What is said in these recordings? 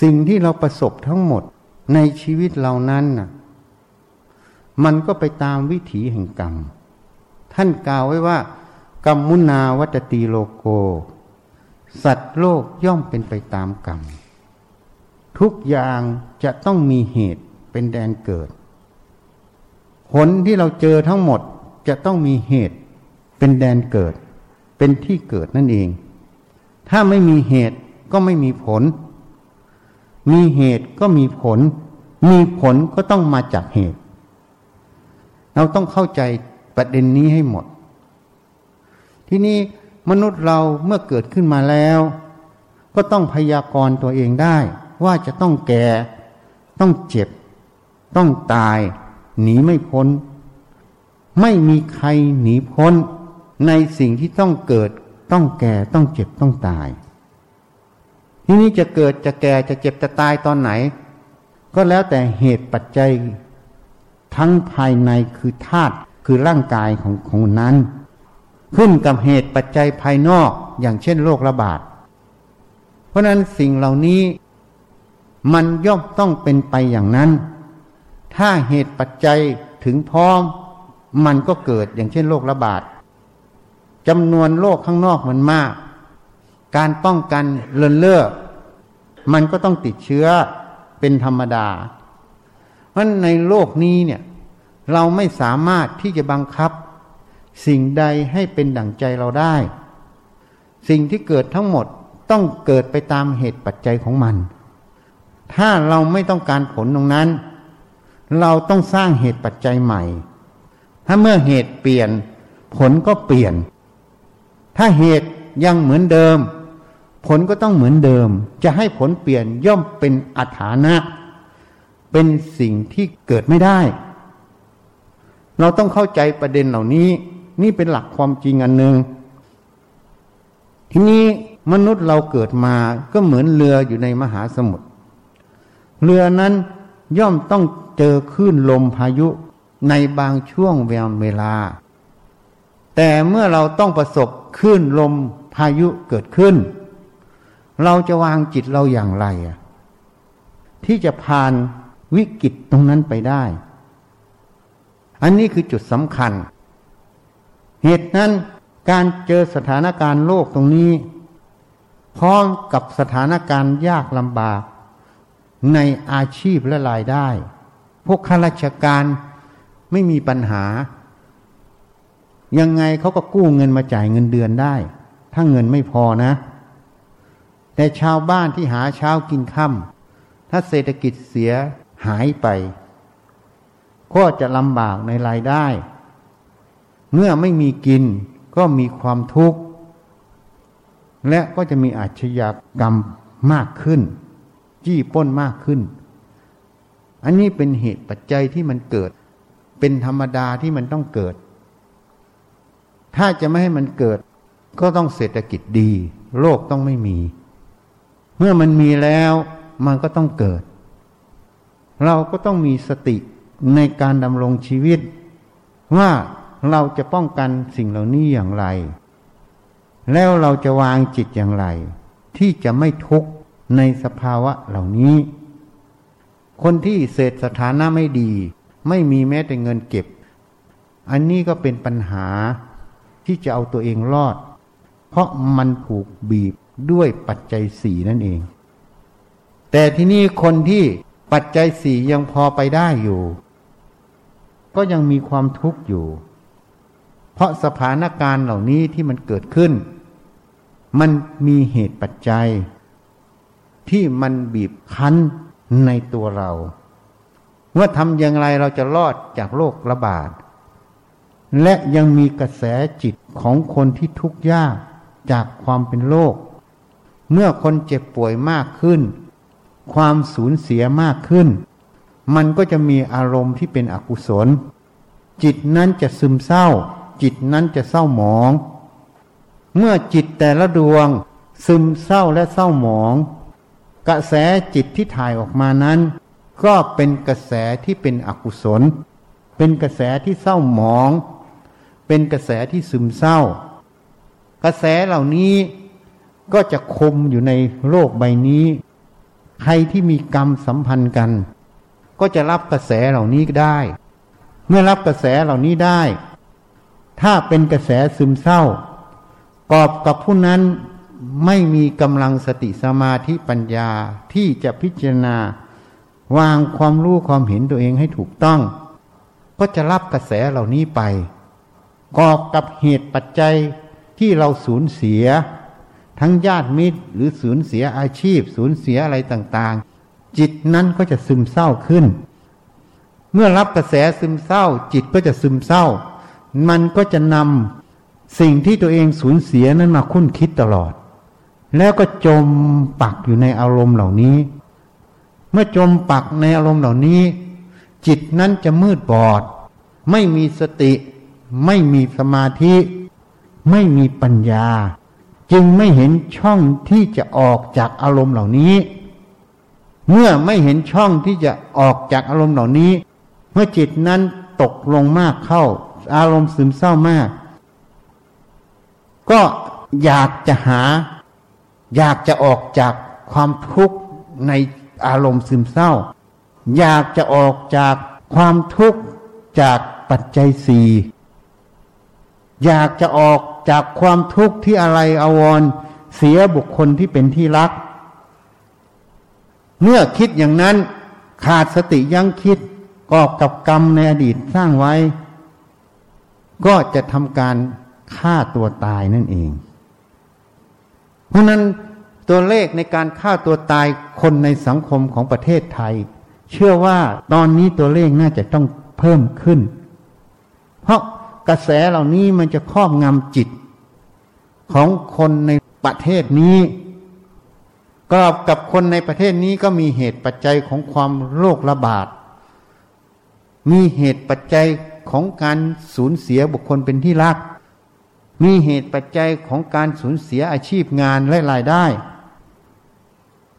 สิ่งที่เราประสบทั้งหมดในชีวิตเรานั้นมันก็ไปตามวิถีแห่งกรรมท่านกล่าวไว้ว่ากรรมุนาวัตติโลโกสัตว์โลกย่อมเป็นไปตามกรรมทุกอย่างจะต้องมีเหตุเป็นแดนเกิดผลที่เราเจอทั้งหมดจะต้องมีเหตุเป็นแดนเกิดเป็นที่เกิดนั่นเองถ้าไม่มีเหตุก็ไม่มีผลมีเหตุก็มีผลมีผลก็ต้องมาจากเหตุเราต้องเข้าใจประเด็นนี้ให้หมดที่นี้มนุษย์เราเมื่อเกิดขึ้นมาแล้วก็ต้องพยากรณ์ตัวเองได้ว่าจะต้องแก่ต้องเจ็บต้องตายหนีไม่พ้นไม่มีใครหนีพ้นในสิ่งที่ต้องเกิดต้องแก่ต้องเจ็บต้องตายทีนี้จะเกิดจะแก่จะเจ็บจะตายตอนไหนก็แล้วแต่เหตุปัจจัยทั้งภายในคือธาตุคือร่างกายของนั้นขึ้นกับเหตุปัจจัยภายนอกอย่างเช่นโรคระบาดเพราะนั้นสิ่งเหล่านี้มันย่อมต้องเป็นไปอย่างนั้นถ้าเหตุปัจจัยถึงพร้อมมันก็เกิดอย่างเช่นโรคระบาดจำนวนโรคข้างนอกมันมากการป้องกันเลินเล่อมันก็ต้องติดเชื้อเป็นธรรมดาเพราะในโลกนี้เนี่ยเราไม่สามารถที่จะบังคับสิ่งใดให้เป็นดั่งใจเราได้สิ่งที่เกิดทั้งหมดต้องเกิดไปตามเหตุปัจจัยของมันถ้าเราไม่ต้องการผลตรงนั้นเราต้องสร้างเหตุปัจจัยใหม่ถ้าเมื่อเหตุเปลี่ยนผลก็เปลี่ยนถ้าเหตุยังเหมือนเดิมผลก็ต้องเหมือนเดิมจะให้ผลเปลี่ยนย่อมเป็นอฐานะเป็นสิ่งที่เกิดไม่ได้เราต้องเข้าใจประเด็นเหล่านี้นี่เป็นหลักความจริงอันหนึ่งทีนี้มนุษย์เราเกิดมาก็เหมือนเรืออยู่ในมหาสมุทรเรือนั้นย่อมต้องเจอคลื่นลมพายุในบางช่วงเวลาแต่เมื่อเราต้องประสบคลื่นลมพายุเกิดขึ้นเราจะวางจิตเราอย่างไรที่จะผ่านวิกฤตตรงนั้นไปได้อันนี้คือจุดสำคัญเหตุนั้นการเจอสถานการณ์โลกตรงนี้พร้อมกับสถานการณ์ยากลำบากในอาชีพและรายได้พวกข้าราชการไม่มีปัญหายังไงเขาก็กู้เงินมาจ่ายเงินเดือนได้ถ้าเงินไม่พอนะแต่ชาวบ้านที่หาเช้ากินค่ำถ้าเศรษฐกิจเสียหายไปก็จะลำบากในรายได้เมื่อไม่มีกินก็มีความทุกข์และก็จะมีอาชญากรรมมากขึ้นจี้ปล้นมากขึ้นอันนี้เป็นเหตุปัจจัยที่มันเกิดเป็นธรรมดาที่มันต้องเกิดถ้าจะไม่ให้มันเกิดก็ต้องเศรษฐกิจดีโลกต้องไม่มีเมื่อมันมีแล้วมันก็ต้องเกิดเราก็ต้องมีสติในการดำรงชีวิตว่าเราจะป้องกันสิ่งเหล่านี้อย่างไรแล้วเราจะวางจิตอย่างไรที่จะไม่ทุกข์ในสภาวะเหล่านี้คนที่เศรษฐสถานะไม่ดีไม่มีแม้แต่เงินเก็บอันนี้ก็เป็นปัญหาที่จะเอาตัวเองรอดเพราะมันถูกบีบด้วยปัจจัยสี่นั่นเองแต่ที่นี่คนที่ปัจจัยสี่ยังพอไปได้อยู่ก็ยังมีความทุกข์อยู่เพราะสถานการณ์เหล่านี้ที่มันเกิดขึ้นมันมีเหตุปัจจัยที่มันบีบคั้นในตัวเราว่าทำอย่างไรเราจะรอดจากโรคระบาดและยังมีกระแสจิตของคนที่ทุกข์ยากจากความเป็นโรคเมื่อคนเจ็บป่วยมากขึ้นความสูญเสียมากขึ้นมันก็จะมีอารมณ์ที่เป็นอกุศลจิตนั้นจะซึมเศร้าจิตนั้นจะเศร้าหมองเมื่อจิตแต่ละดวงซึมเศร้าและเศร้าหมองกระแสจิตที่ถ่ายออกมานั้นก็เป็นกระแสที่เป็นอกุศลเป็นกระแสที่เศร้าหมองเป็นกระแสที่ซึมเศร้ากระแสเหล่านี้ก็จะคมอยู่ในโลกใบนี้ ใครที่มีกรรมสัมพันธ์กันก็จะรับกระแสเหล่านี้ได้เมื่อรับกระแสเหล่านี้ได้ถ้าเป็นกระแสซึมเศร้ากอบกับผู้นั้นไม่มีกำลังสติสมาธิปัญญาที่จะพิจารณาวางความรู้ความเห็นตัวเองให้ถูกต้องก็จะรับกระแสเหล่านี้ไปกอบกับเหตุปัจจัยที่เราสูญเสียทั้งญาติมิตรหรือสูญเสียอาชีพสูญเสียอะไรต่างๆจิตนั้นก็จะซึมเศร้าขึ้นเมื่อรับกระแสซึมเศร้าจิตก็จะซึมเศร้ามันก็จะนำสิ่งที่ตัวเองสูญเสียนั้นมาคุ้นคิดตลอดแล้วก็จมปักอยู่ในอารมณ์เหล่านี้เมื่อจมปักในอารมณ์เหล่านี้จิตนั้นจะมืดบอดไม่มีสติไม่มีสมาธิไม่มีปัญญาจึงไม่เห็นช่องที่จะออกจากอารมณ์เหล่านี้เมื่อไม่เห็นช่องที่จะออกจากอารมณ์เหล่านี้เมื่อจิตนั้นตกลงมากเข้าอารมณ์ซึมเศร้ามากก็อยากจะออกจากความทุกข์ในอารมณ์ซึมเศร้าอยากจะออกจากความทุกข์จากปัจจัยสี่อยากจะออกจากความทุกข์ที่อาลัยอาวรณ์เสียบุคคลที่เป็นที่รักเมื่อคิดอย่างนั้นขาดสติยั้งคิดกอบกับกรรมในอดีตสร้างไว้ก็จะทำการฆ่าตัวตายนั่นเองเพราะนั้นตัวเลขในการฆ่าตัวตายคนในสังคมของประเทศไทยเชื่อว่าตอนนี้ตัวเลขน่าจะต้องเพิ่มขึ้นเพราะกระแสเหล่านี้มันจะครอบงำจิตของคนในประเทศนี้กรอบกับคนในประเทศนี้ก็มีเหตุปัจจัยของความโรคระบาดมีเหตุปัจจัยของการสูญเสียบุคคลเป็นที่รักมีเหตุปัจจัยของการสูญเสียอาชีพงานและรายได้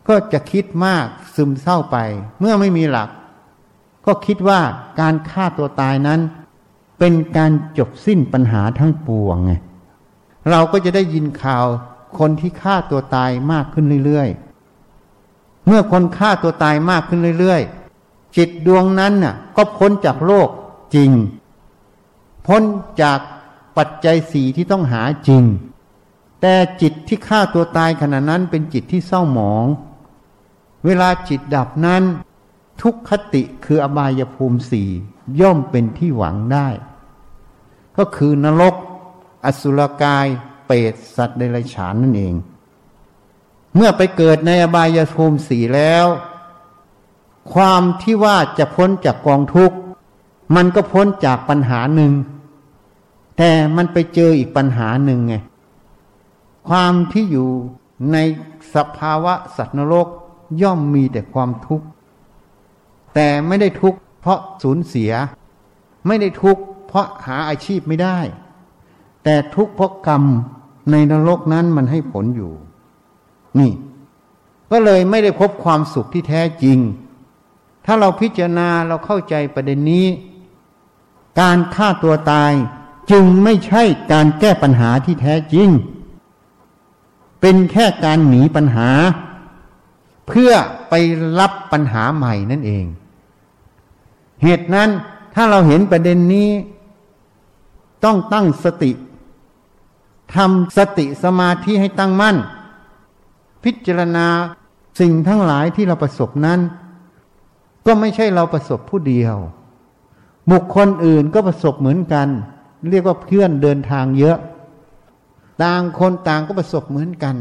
ก็จะคิดมากซึมเศร้าไปเมื่อไม่มีหลักก็คิดว่าการฆ่าตัวตายนั้นเป็นการจบสิ้นปัญหาทั้งปวงไงเราก็จะได้ยินข่าวคนที่ฆ่าตัวตายมากขึ้นเรื่อยๆเมื่อคนฆ่าตัวตายมากขึ้นเรื่อยๆจิตดวงนั้นน่ะก็พ้นจากโลกจริงพ้นจากปัจจัยสี่ที่ต้องหาจริงแต่จิตที่ฆ่าตัวตายขณะนั้นเป็นจิตที่เศร้าหมองเวลาจิตดับนั้นทุกขติคืออบายภูมิสี่ย่อมเป็นที่หวังได้ก็คือนรกอสุรกายเปรตสัตว์เดรัจฉานนั่นเองเมื่อไปเกิดในอบายภูมิสี่แล้วความที่ว่าจะพ้นจากกองทุกข์มันก็พ้นจากปัญหาหนึ่งแต่มันไปเจออีกปัญหาหนึ่งไงความที่อยู่ในสภาวะสัตว์นรกย่อมมีแต่ความทุกข์แต่ไม่ได้ทุกข์เพราะสูญเสียไม่ได้ทุกข์เพราะหาอาชีพไม่ได้แต่ทุกข์เพราะกรรมในนรกนั้นมันให้ผลอยู่นี่ก็เลยไม่ได้พบความสุขที่แท้จริงถ้าเราพิจารณาเราเข้าใจประเด็นนี้การฆ่าตัวตายจึงไม่ใช่การแก้ปัญหาที่แท้จริงเป็นแค่การหนีปัญหาเพื่อไปรับปัญหาใหม่นั่นเองเหตุนั้นถ้าเราเห็นประเด็นนี้ต้องตั้งสติทำสติสมาธิให้ตั้งมั่นพิจารณาสิ่งทั้งหลายที่เราประสบนั้นก็ไม่ใช่เราประสบผู้เดียวบุคคลอื่นก็ประสบเหมือนกันเรียกว่าเพื่อนเดินทางเยอะต่างคนต่างก็ประสบเหมือนกัน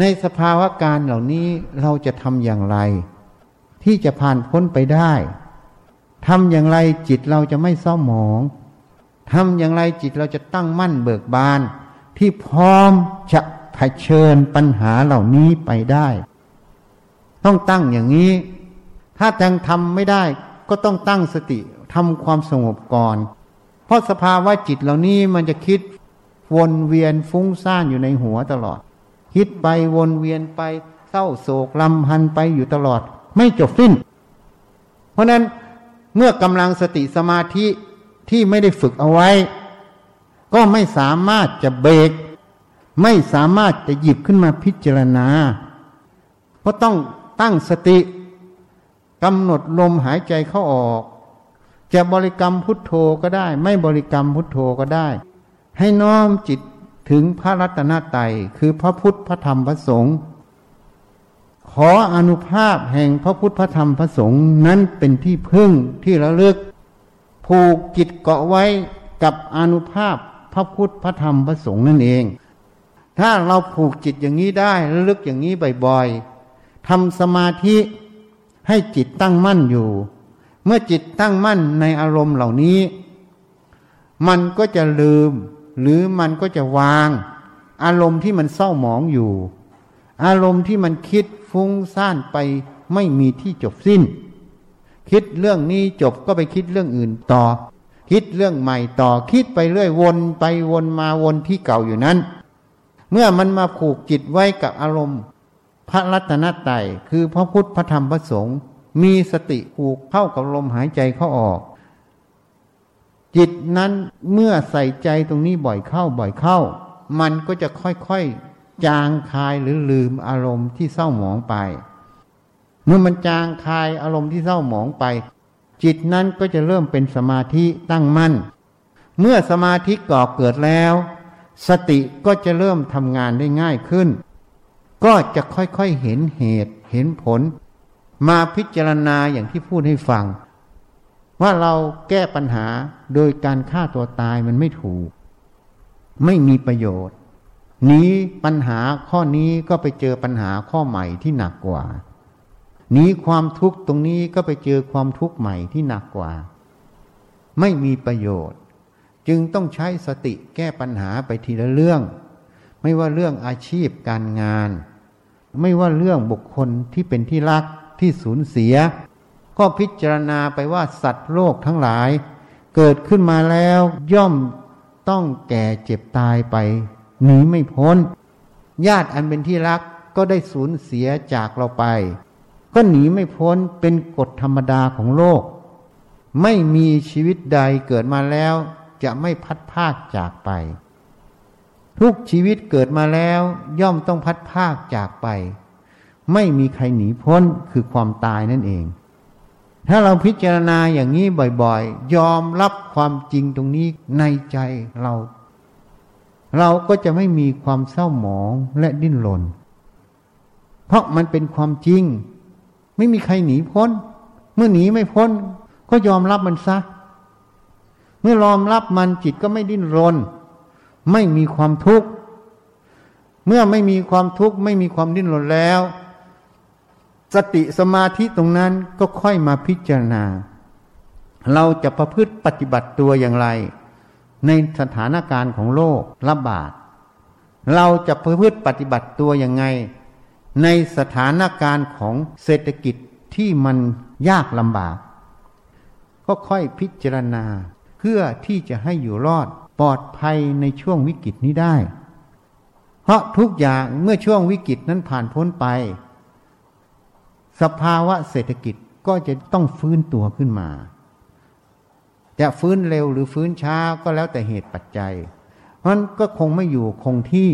ในสภาวะการเหล่านี้เราจะทำอย่างไรที่จะผ่านพ้นไปได้ทำอย่างไรจิตเราจะไม่เศร้าหมองทำอย่างไรจิตเราจะตั้งมั่นเบิกบานที่พร้อมจะเผชิญปัญหาเหล่านี้ไปได้ต้องตั้งอย่างนี้ถ้ายังทำไม่ได้ก็ต้องตั้งสติทำความสงบก่อนเพราะสภาวะจิตเหล่านี้มันจะคิดวนเวียนฟุ้งซ่านอยู่ในหัวตลอดคิดไปวนเวียนไปเศร้าโศกรำพันไปอยู่ตลอดไม่จบสิ้นเพราะนั้นเมื่อกำลังสติสมาธิที่ไม่ได้ฝึกเอาไว้ก็ไม่สามารถจะเบรกไม่สามารถจะหยิบขึ้นมาพิจารณาเพราะต้อง ตั้งสติกำหนดลมหายใจเข้าออกจะบริกรรมพุทโธก็ได้ไม่บริกรรมพุทโธก็ได้ให้น้อมจิตถึงพระรัตนตรัยคือพระพุทธพระธรรมพระสงฆ์ขออานุภาพแห่งพระพุทธพระธรรมพระสงฆ์นั้นเป็นที่พึ่งที่ระลึกผูกจิตเกาะไว้กับอานุภาพพระพุทธพระธรรมพระสงฆ์นั่นเองถ้าเราผูกจิตอย่างนี้ได้ระลึกอย่างนี้บ่อยๆทำสมาธิให้จิตตั้งมั่นอยู่เมื่อจิตตั้งมั่นในอารมณ์เหล่านี้มันก็จะลืมหรือมันก็จะวางอารมณ์ที่มันเศร้าหมองอยู่อารมณ์ที่มันคิดฟุ้งซ่านไปไม่มีที่จบสิ้นคิดเรื่องนี้จบก็ไปคิดเรื่องอื่นต่อคิดเรื่องใหม่ต่อคิดไปเรื่อยวนไปวนมาวนที่เก่าอยู่นั้นเมื่อมันมาผูกจิตไว้กับอารมณ์พระรัตนตรัยคือพระพุทธพระธรรมพระสงฆ์มีสติผูกเข้ากับลมหายใจเข้าออกจิตนั้นเมื่อใส่ใจตรงนี้บ่อยเข้ามันก็จะค่อยๆจางคายหรือลืมอารมณ์ที่เศร้าหมองไปเมื่อมันจางคายอารมณ์ที่เศร้าหมองไปจิตนั้นก็จะเริ่มเป็นสมาธิตั้งมั่นเมื่อสมาธิก่อเกิดแล้วสติก็จะเริ่มทำงานได้ง่ายขึ้นก็จะค่อยๆเห็นเหตุเห็นผลมาพิจารณาอย่างที่พูดให้ฟังว่าเราแก้ปัญหาโดยการฆ่าตัวตายมันไม่ถูกไม่มีประโยชน์หนีปัญหาข้อนี้ก็ไปเจอปัญหาข้อใหม่ที่หนักกว่าหนีความทุกข์ตรงนี้ก็ไปเจอความทุกข์ใหม่ที่หนักกว่าไม่มีประโยชน์จึงต้องใช้สติแก้ปัญหาไปทีละเรื่องไม่ว่าเรื่องอาชีพการงานไม่ว่าเรื่องบุคคลที่เป็นที่รักที่สูญเสียก็พิจารณาไปว่าสัตว์โลกทั้งหลายเกิดขึ้นมาแล้วย่อมต้องแก่เจ็บตายไปหนีไม่พ้นญาติอันเป็นที่รักก็ได้สูญเสียจากเราไปก็หนีไม่พ้นเป็นกฎธรรมดาของโลกไม่มีชีวิตใดเกิดมาแล้วจะไม่พัดพรากจากไปทุกชีวิตเกิดมาแล้วย่อมต้องพัดพรากจากไปไม่มีใครหนีพ้นคือความตายนั่นเองถ้าเราพิจารณาอย่างนี้บ่อยๆยอมรับความจริงตรงนี้ในใจเราก็จะไม่มีความเศร้าหมองและดิ้นรนเพราะมันเป็นความจริงไม่มีใครหนีพ้นเมื่อหนีไม่พ้นก็ยอมรับมันซะเมื่อยอมรับมันจิตก็ไม่ดิ้นรนไม่มีความทุกข์เมื่อไม่มีความทุกข์ไม่มีความดิ้นรนแล้วสติสมาธิตรงนั้นก็ค่อยมาพิจารณาเราจะประพฤติปฏิบัติตัวอย่างไรในสถานการณ์ของโรคระบาดเราจะประพฤติปฏิบัติตัวอย่างไงในสถานการณ์ของเศรษฐกิจที่มันยากลำบากก็ค่อยพิจารณาเพื่อที่จะให้อยู่รอดปลอดภัยในช่วงวิกฤตนี้ได้เพราะทุกอย่างเมื่อช่วงวิกฤตนั้นผ่านพ้นไปสภาวะเศรษฐกิจก็จะต้องฟื้นตัวขึ้นมาจะฟื้นเร็วหรือฟื้นช้าก็แล้วแต่เหตุปัจจัยมันก็คงไม่อยู่คงที่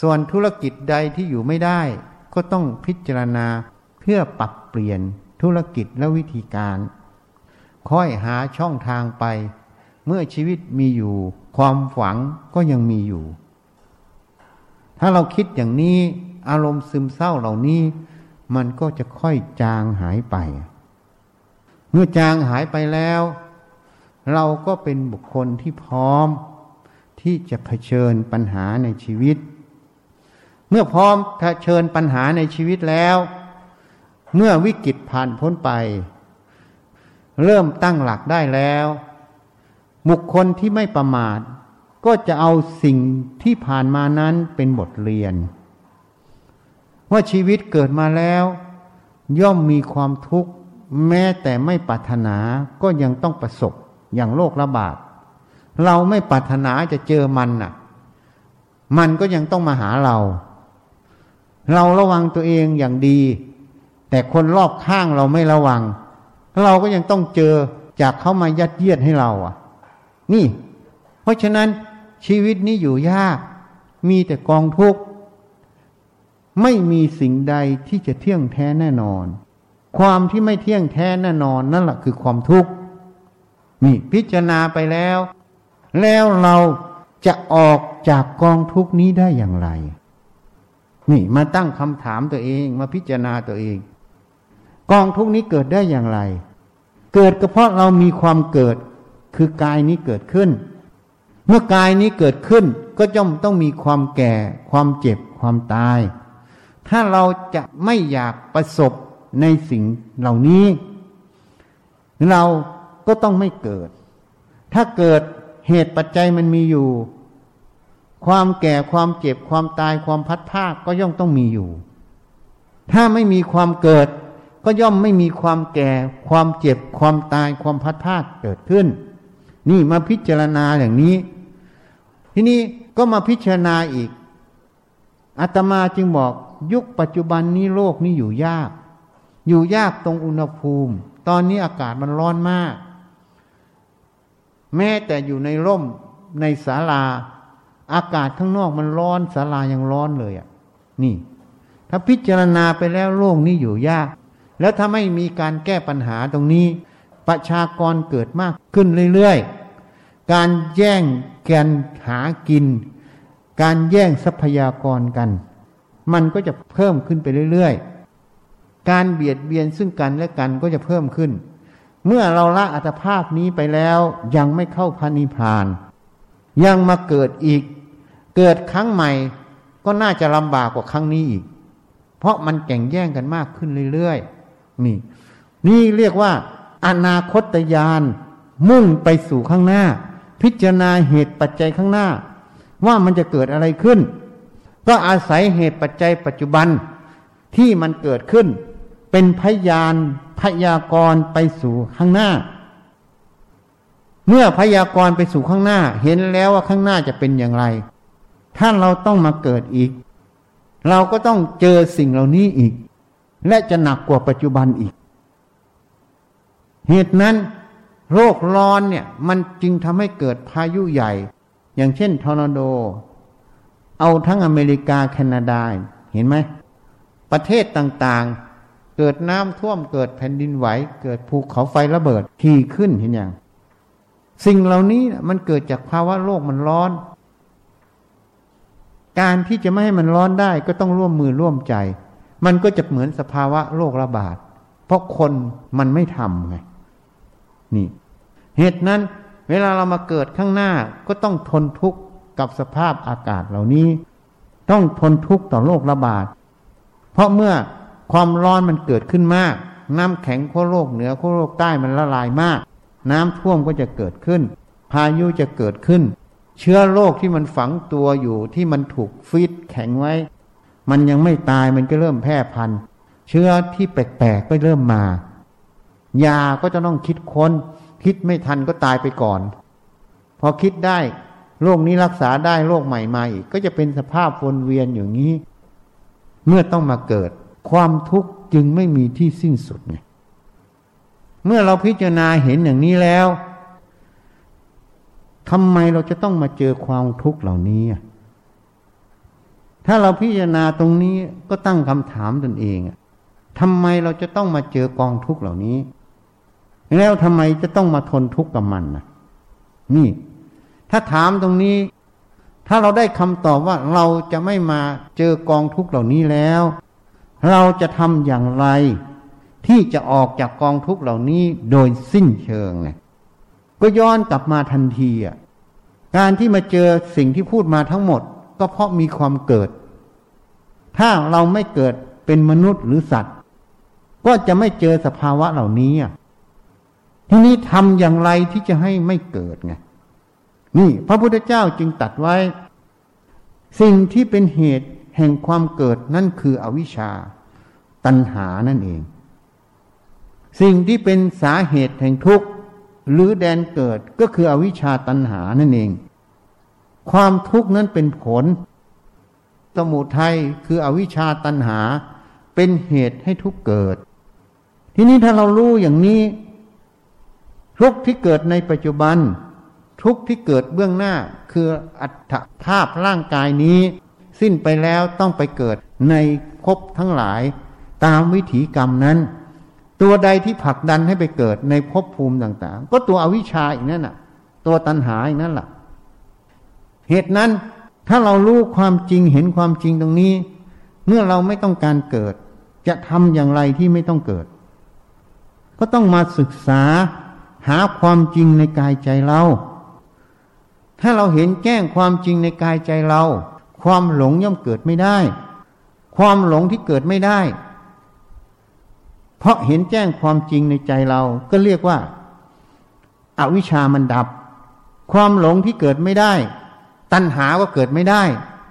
ส่วนธุรกิจใดที่อยู่ไม่ได้ก็ต้องพิจารณาเพื่อปรับเปลี่ยนธุรกิจและวิธีการค่อยหาช่องทางไปเมื่อชีวิตมีอยู่ความหวังก็ยังมีอยู่ถ้าเราคิดอย่างนี้อารมณ์ซึมเศร้าเหล่านี้มันก็จะค่อยจางหายไปเมื่อจางหายไปแล้วเราก็เป็นบุคคลที่พร้อมที่จะเผชิญปัญหาในชีวิตเมื่อพร้อมเผชิญปัญหาในชีวิตแล้วเมื่อวิกฤตผ่านพ้นไปเริ่มตั้งหลักได้แล้วบุคคลที่ไม่ประมาทก็จะเอาสิ่งที่ผ่านมานั้นเป็นบทเรียนว่าชีวิตเกิดมาแล้วย่อมมีความทุกข์แม้แต่ไม่ปรารถนาก็ยังต้องประสบอย่างโรคระบาดเราไม่ปรารถนาจะเจอมันน่ะมันก็ยังต้องมาหาเราระวังตัวเองอย่างดีแต่คนรอบข้างเราไม่ระวังเราก็ยังต้องเจอจากเขามายัดเยียดให้เราอ่ะนี่เพราะฉะนั้นชีวิตนี้อยู่ยากมีแต่กองทุกข์ ไม่มีสิ่งใดที่จะเที่ยงแท้แน่นอนความที่ไม่เที่ยงแท้แน่นอนนั่นแหละคือความทุกข์นี่พิจารณาไปแล้วแล้วเราจะออกจากกองทุกข์นี้ได้อย่างไรนี่มาตั้งคำถามตัวเองมาพิจารณาตัวเองกองทุกข์นี้เกิดได้อย่างไรเกิดก็เพราะเรามีความเกิดคือกายนี้เกิดขึ้นเมื่อกายนี้เกิดขึ้นก็ย่อมต้องมีความแก่ความเจ็บความตายถ้าเราจะไม่อยากประสบในสิ่งเหล่านี้เราก็ต้องไม่เกิดถ้าเกิดเหตุปัจจัยมันมีอยู่ความแก่ความเจ็บความตายความพัดพรากก็ย่อมต้องมีอยู่ถ้าไม่มีความเกิดก็ย่อมไม่มีความแก่ความเจ็บความตายความพัดพรากเกิดขึ้นนี่มาพิจารณาอย่างนี้ทีนี้ก็มาพิจารณาอีกอาตมาจึงบอกยุคปัจจุบันนี้โลกนี้อยู่ยากอยู่ยากตรงอุณหภูมิตอนนี้อากาศมันร้อนมากแม้แต่อยู่ในร่มในศาลาอากาศข้างนอกมันร้อนศาลายังร้อนเลยอ่ะนี่ถ้าพิจารณาไปแล้วโลกนี้อยู่ยากแล้วถ้าไม่มีการแก้ปัญหาตรงนี้ประชากรเกิดมากขึ้นเรื่อยๆการแย่งกันหากินการแย่งทรัพยากรกันมันก็จะเพิ่มขึ้นไปเรื่อยๆการเบียดเบียนซึ่งกันและกันก็จะเพิ่มขึ้นเมื่อเราละอัตภาพนี้ไปแล้วยังไม่เข้าพระนิพพานยังมาเกิดอีกเกิดครั้งใหม่ก็น่าจะลำบากกว่าครั้งนี้อีกเพราะมันแข่งแย่งกันมากขึ้นเรื่อยๆนี่เรียกว่าอนาคตญาณมุ่งไปสู่ข้างหน้าพิจารณาเหตุปัจจัยข้างหน้าว่ามันจะเกิดอะไรขึ้นก็อาศัยเหตุปัจจัยปัจจุบันที่มันเกิดขึ้นเป็นพยานพยากรณ์ไปสู่ข้างหน้าเมื่อพยากรณ์ไปสู่ข้างหน้าเห็นแล้วว่าข้างหน้าจะเป็นอย่างไรถ้าเราต้องมาเกิดอีกเราก็ต้องเจอสิ่งเหล่านี้อีกและจะหนักกว่าปัจจุบันอีกเหตุนั้นโรคร้อนเนี่ยมันจึงทำให้เกิดพายุใหญ่อย่างเช่นทอร์นาโดเอาทั้งอเมริกาแคนาดาเห็นไหมประเทศต่างๆเกิดน้ำท่วมเกิดแผ่นดินไหวเกิดภูเขาไฟระเบิดที่ขึ้นเห็นอย่างสิ่งเหล่านี้มันเกิดจากภาวะโลกมันร้อนการที่จะไม่ให้มันร้อนได้ก็ต้องร่วมมือร่วมใจมันก็จะเหมือนสภาวะโรคระบาดเพราะคนมันไม่ทำไงนี่เหตุนั้นเวลาเรามาเกิดข้างหน้าก็ต้องทนทุกข์กับสภาพอากาศเหล่านี้ต้องทนทุกข์ต่อโรคระบาดเพราะเมื่อความร้อนมันเกิดขึ้นมากน้ำแข็งขั้วโลกเหนือขั้วโลกใต้มันละลายมากน้ำท่วมก็จะเกิดขึ้นพายุจะเกิดขึ้นเชื้อโรคที่มันฝังตัวอยู่ที่มันถูกฟีดแข็งไว้มันยังไม่ตายมันก็เริ่มแพร่พันธุ์เชื้อที่แปลกๆก็เริ่มมายาก็จะต้องคิดค้นคิดไม่ทันก็ตายไปก่อนพอคิดได้โรคนี้รักษาได้โรคใหม่มาอีกก็จะเป็นสภาพวนเวียนอย่างนี้เมื่อต้องมาเกิดความทุกข์จึงไม่มีที่สิ้นสุดไงเมื่อเราพิจารณาเห็นอย่างนี้แล้วทำไมเราจะต้องมาเจอความทุกข์เหล่านี้ถ้าเราพิจารณาตรงนี้ก็ตั้งคำถามตนเองทำไมเราจะต้องมาเจอกองทุกข์เหล่านี้แล้วทำไมจะต้องมาทนทุกข์กับมันนะนี่ถ้าถามตรงนี้ถ้าเราได้คำตอบว่าเราจะไม่มาเจอกองทุกข์เหล่านี้แล้วเราจะทำอย่างไรที่จะออกจากกองทุกข์เหล่านี้โดยสิ้นเชิงเนี่ยก็ย้อนกลับมาทันทีการที่มาเจอสิ่งที่พูดมาทั้งหมดก็เพราะมีความเกิดถ้าเราไม่เกิดเป็นมนุษย์หรือสัตว์ก็จะไม่เจอสภาวะเหล่านี้ทีนี้ทำอย่างไรที่จะให้ไม่เกิดไงนี่พระพุทธเจ้าจึงตรัสไว้สิ่งที่เป็นเหตุแห่งความเกิดนั่นคืออวิชชาตัณหานั่นเองสิ่งที่เป็นสาเหตุแห่งทุกข์หรือแดนเกิดก็คืออวิชชาตัณหานั่นเองความทุกข์นั้นเป็นผลสมุทัยคืออวิชชาตัณหาเป็นเหตุให้ทุกข์เกิดทีนี้ถ้าเรารู้อย่างนี้ทุกข์ที่เกิดในปัจจุบันทุกข์ที่เกิดเบื้องหน้าคืออัตภาพร่างกายนี้ สิ้นไปแล้วต้องไปเกิดในภพทั้งหลายตามวิถีกรรมนั้นตัวใดที่ผลักดันให้ไปเกิดในภพภูมิต่างๆก็ตัวอวิชชาอีกนั่นน่ะตัวตัณหาอีกนั่นแหละเหตุนั้นถ้าเรารู้ความจริงเห็นความจริงตรงนี้เมื่อเราไม่ต้องการเกิดจะทำอย่างไรที่ไม่ต้องเกิดก็ต้องมาศึกษาหาความจริงในกายใจเราถ้าเราเห็นแจ้งความจริงในกายใจเราความหลงย่อมเกิดไม่ได้ความหลงที่เกิดไม่ได้เพราะเห็นแจ้งความจริงในใจเราก็เรียกว่าอวิชชามันดับความหลงที่เกิดไม่ได้ตัณหาก็เกิดไม่ได้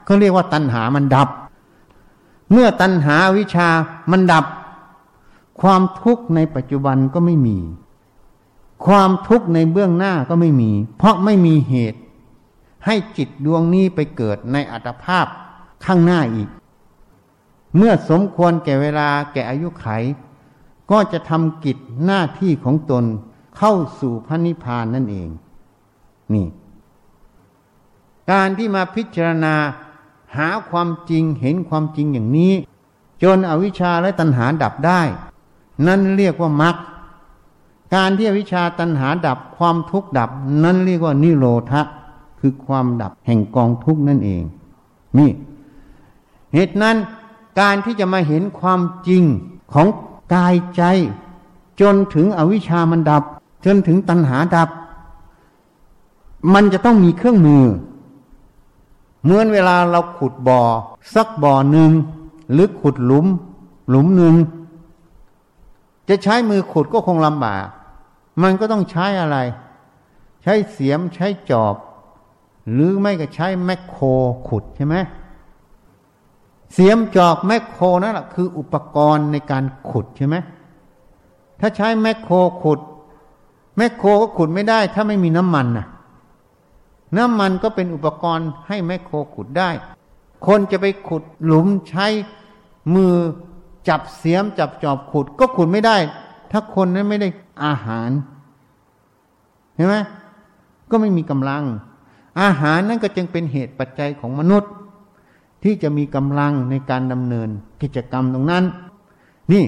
ก็เรียกว่าตัณหามันดับเมื่อตัณหาอวิชชามันดับความทุกข์ในปัจจุบันก็ไม่มีความทุกข์ในเบื้องหน้าก็ไม่มีเพราะไม่มีเหตุให้จิตดวงนี้ไปเกิดในอัตภาพข้างหน้าอีกเมื่อสมควรแก่เวลาแก่อายุไขก็จะทำกิจหน้าที่ของตนเข้าสู่พระนิพพานนั่นเองนี่การที่มาพิจารณาหาความจริงเห็นความจริงอย่างนี้จนอวิชชาและตัณหาดับได้นั่นเรียกว่ามรรคการที่อวิชชาตัณหาดับความทุกข์ดับนั่นเรียกว่านิโรธะคือความดับแห่งกองทุกข์นั่นเองนี่เหตุนั้นการที่จะมาเห็นความจริงของกายใจจนถึงอวิชชามันดับจนถึงตัณหาดับมันจะต้องมีเครื่องมือเหมือนเวลาเราขุดบ่อสักบ่อหนึ่งหรือขุดหลุมหนึ่งจะใช้มือขุดก็คงลำบากมันก็ต้องใช้อะไรใช้เสียมใช้จอบหรือไม่ก็ใช้แมคโครขุดใช่ไหมเสียมจอบแมคโครนั่นแหละคืออุปกรณ์ในการขุดใช่ไหมถ้าใช้แมคโครขุดแมคโครก็ขุดไม่ได้ถ้าไม่มีน้ำมันนะน้ำมันก็เป็นอุปกรณ์ให้แมคโครขุดได้คนจะไปขุดหลุมใช้มือจับเสียมจับจอบขุดก็ขุดไม่ได้ถ้าคนนั้นไม่ได้อาหารเห็นไหมก็ไม่มีกำลังอาหารนั่นก็จึงเป็นเหตุปัจจัยของมนุษย์ที่จะมีกำลังในการดำเนินกิจกรรมตรงนั้นนี่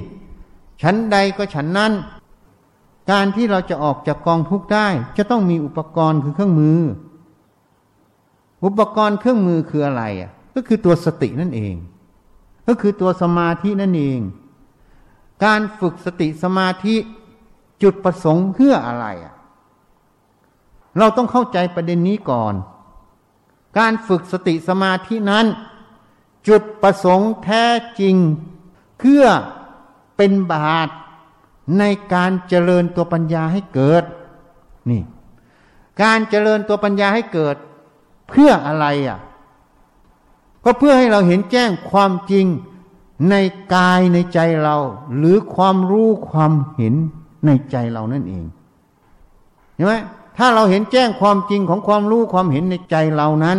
ฉันใดก็ฉันนั้นการที่เราจะออกจากกองทุกข์ได้จะต้องมีอุปกรณ์คือเครื่องมืออุปกรณ์เครื่องมือคืออะไรอ่ะก็คือตัวสตินั่นเองก็คือตัวสมาธินั่นเองการฝึกสติสมาธิจุดประสงค์เพื่ออะไรอ่ะเราต้องเข้าใจประเด็นนี้ก่อนการฝึกสติสมาธินั้นจุดประสงค์แท้จริงเพื่อเป็นบาตรในการเจริญตัวปัญญาให้เกิดนี่การเจริญตัวปัญญาให้เกิดเพื่ออะไรอ่ะก็เพื่อให้เราเห็นแจ้งความจริงในกายในใจเราหรือความรู้ความเห็นในใจเรานั่นเองเห็นไหมถ้าเราเห็นแจ้งความจริงของความรู้ความเห็นในใจเรานั้น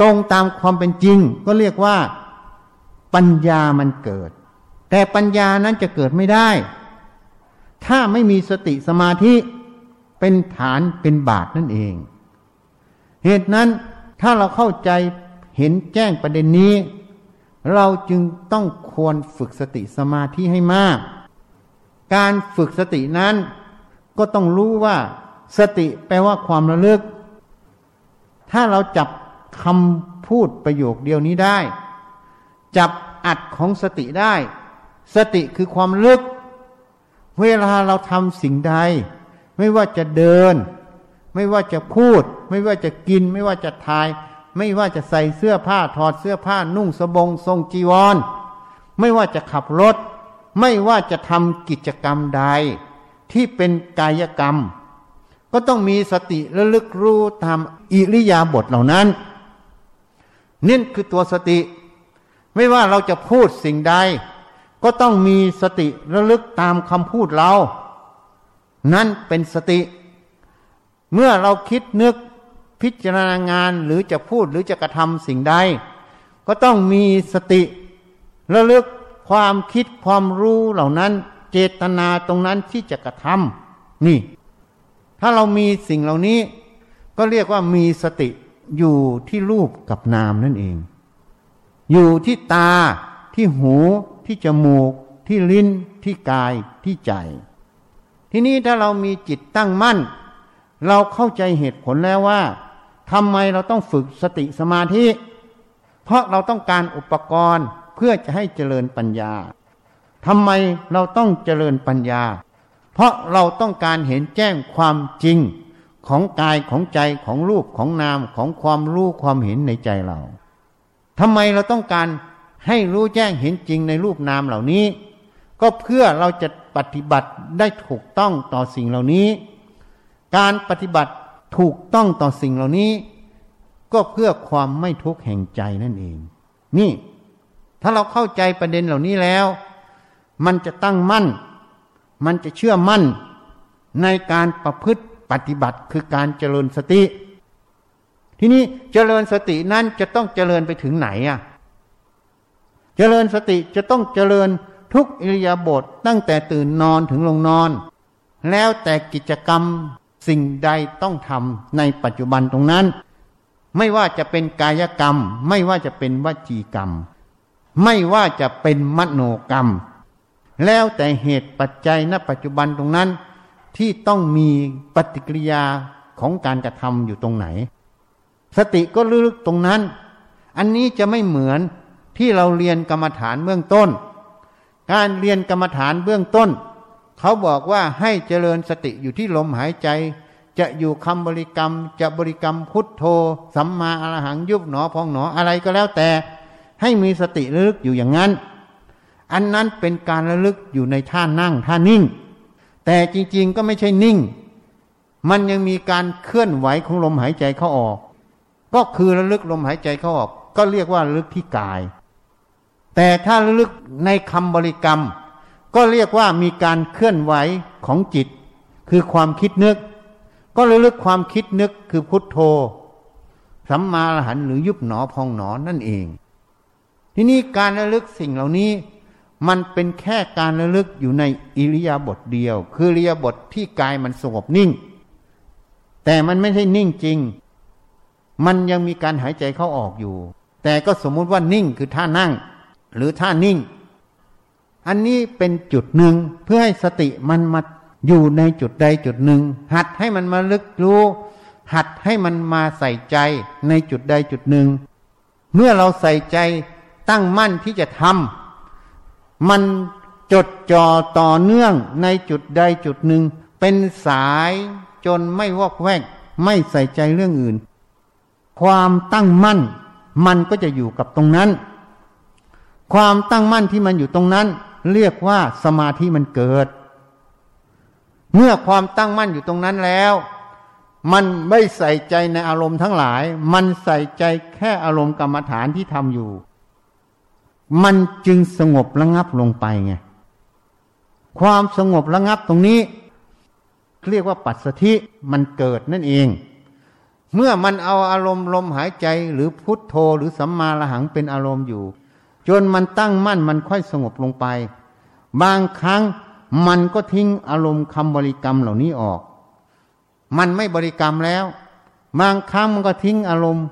ตรงตามความเป็นจริงก็เรียกว่าปัญญามันเกิดแต่ปัญญานั้นจะเกิดไม่ได้ถ้าไม่มีสติสมาธิเป็นฐานเป็นบาตรนั่นเองเหตุนั้นถ้าเราเข้าใจเห็นแจ้งประเด็นนี้เราจึงต้องควรฝึกสติสมาธิให้มากการฝึกสตินั้นก็ต้องรู้ว่าสติแปลว่าความระลึกถ้าเราจับคำพูดประโยคเดียวนี้ได้จับอัดของสติได้สติคือความระลึกเวลาเราทำสิ่งใดไม่ว่าจะเดินไม่ว่าจะพูดไม่ว่าจะกินไม่ว่าจะทายไม่ว่าจะใส่เสื้อผ้าถอดเสื้อผ้านุ่งสบงทรงจีวรไม่ว่าจะขับรถไม่ว่าจะทำกิจกรรมใดที่เป็นกายกรรมก็ต้องมีสติระลึกรู้ตามอิริยาบถเหล่านั้นนี่คือตัวสติไม่ว่าเราจะพูดสิ่งใดก็ต้องมีสติระลึกตามคำพูดเรานั่นเป็นสติเมื่อเราคิดนึกพิจารณางานหรือจะพูดหรือจะกระทำสิ่งใดก็ต้องมีสติระลึกความคิดความรู้เหล่านั้นเจตนาตรงนั้นที่จะกระทำนี่ถ้าเรามีสิ่งเหล่านี้ก็เรียกว่ามีสติอยู่ที่รูปกับนามนั่นเอง อยู่ที่ตาที่หูที่จมูกที่ลิ้นที่กายที่ใจทีนี้ถ้าเรามีจิตตั้งมั่นเราเข้าใจเหตุผลแล้วว่าทำไมเราต้องฝึกสติสมาธิเพราะเราต้องการอุปกรณ์เพื่อจะให้เจริญปัญญาทำไมเราต้องเจริญปัญญาเพราะเราต้องการเห็นแจ้งความจริงของกายของใจของรูปของนามของความรู้ความเห็นในใจเราทำไมเราต้องการให้รู้แจ้งเห็นจริงในรูปนามเหล่านี้ก็เพื่อเราจะปฏิบัติได้ถูกต้องต่อสิ่งเหล่านี้การปฏิบัติถูกต้องต่อสิ่งเหล่านี้ก็เพื่อความไม่ทุกข์แห่งใจนั่นเองนี่ถ้าเราเข้าใจประเด็นเหล่านี้แล้วมันจะตั้งมั่นมันจะเชื่อมั่นในการประพฤติปฏิบัติคือการเจริญสติทีนี้เจริญสตินั้นจะต้องเจริญไปถึงไหนอ่ะเจริญสติจะต้องเจริญทุกอิริยาบถตั้งแต่ตื่นนอนถึงลงนอนแล้วแต่กิจกรรมสิ่งใดต้องทำในปัจจุบันตรงนั้นไม่ว่าจะเป็นกายกรรมไม่ว่าจะเป็นวจีกรรมไม่ว่าจะเป็นมโนกรรมแล้วแต่เหตุปัจจัยณปัจจุบันตรงนั้นที่ต้องมีปฏิกิริยาของการกระทำอยู่ตรงไหนสติก็ลึกตรงนั้นอันนี้จะไม่เหมือนที่เราเรียนกรรมฐานเบื้องต้นการเรียนกรรมฐานเบื้องต้นเขาบอกว่าให้เจริญสติอยู่ที่ลมหายใจจะอยู่คำบริกรรมจะบริกรรมพุทโธสัมมาอรหังยุบหนอพองหนออะไรก็แล้วแต่ให้มีสติระลึกอยู่อย่างนั้นอันนั้นเป็นการระลึกอยู่ในท่านั่งท่านิ่งแต่จริงๆก็ไม่ใช่นิ่งมันยังมีการเคลื่อนไหวของลมหายใจเข้าออกก็คือระลึกลมหายใจเข้าออกก็เรียกว่าระลึกที่กายแต่ถ้าระลึกในคำบริกรรมก็เรียกว่ามีการเคลื่อนไหวของจิตคือความคิดนึกก็ระลึกความคิดนึกคือพุทโธสัมมาอรหันต์หรือยุบหนอพองหนอนั่นเองทีนี้การระลึกสิ่งเหล่านี้มันเป็นแค่การระลึกอยู่ในอิริยาบถเดียวคืออิริยาบถที่กายมันสงบนิ่งแต่มันไม่ใช่นิ่งจริงมันยังมีการหายใจเข้าออกอยู่แต่ก็สมมุติว่านิ่งคือท่านั่งหรือท่านิ่งอันนี้เป็นจุดหนึ่งเพื่อให้สติมันมาอยู่ในจุดใดจุดหนึ่งหัดให้มันมาลึกรู้หัดให้มันมาใส่ใจในจุดใดจุดหนึ่งเมื่อเราใส่ใจตั้งมั่นที่จะทำมันจดจ่อต่อเนื่องในจุดใดจุดหนึ่งเป็นสายจนไม่วอกแวกไม่ใส่ใจเรื่องอื่นความตั้งมั่นมันก็จะอยู่กับตรงนั้นความตั้งมั่นที่มันอยู่ตรงนั้นเรียกว่าสมาธิมันเกิดเมื่อความตั้งมั่นอยู่ตรงนั้นแล้วมันไม่ใส่ใจในอารมณ์ทั้งหลายมันใส่ใจแค่อารมณ์กรรมฐานที่ทำอยู่มันจึงสงบระงับลงไปไงความสงบระงับตรงนี้เรียกว่าปัสสัทธิมันเกิดนั่นเองเมื่อมันเอาอารมณ์ลมหายใจหรือพุทโธหรือสัมมาระหังเป็นอารมณ์อยู่จนมันตั้งมั่นมันค่อยสงบลงไปบางครั้งมันก็ทิ้งอารมณ์คำบริกรรมเหล่านี้ออกมันไม่บริกรรมแล้วบางครั้งมันก็ทิ้งอารมณ์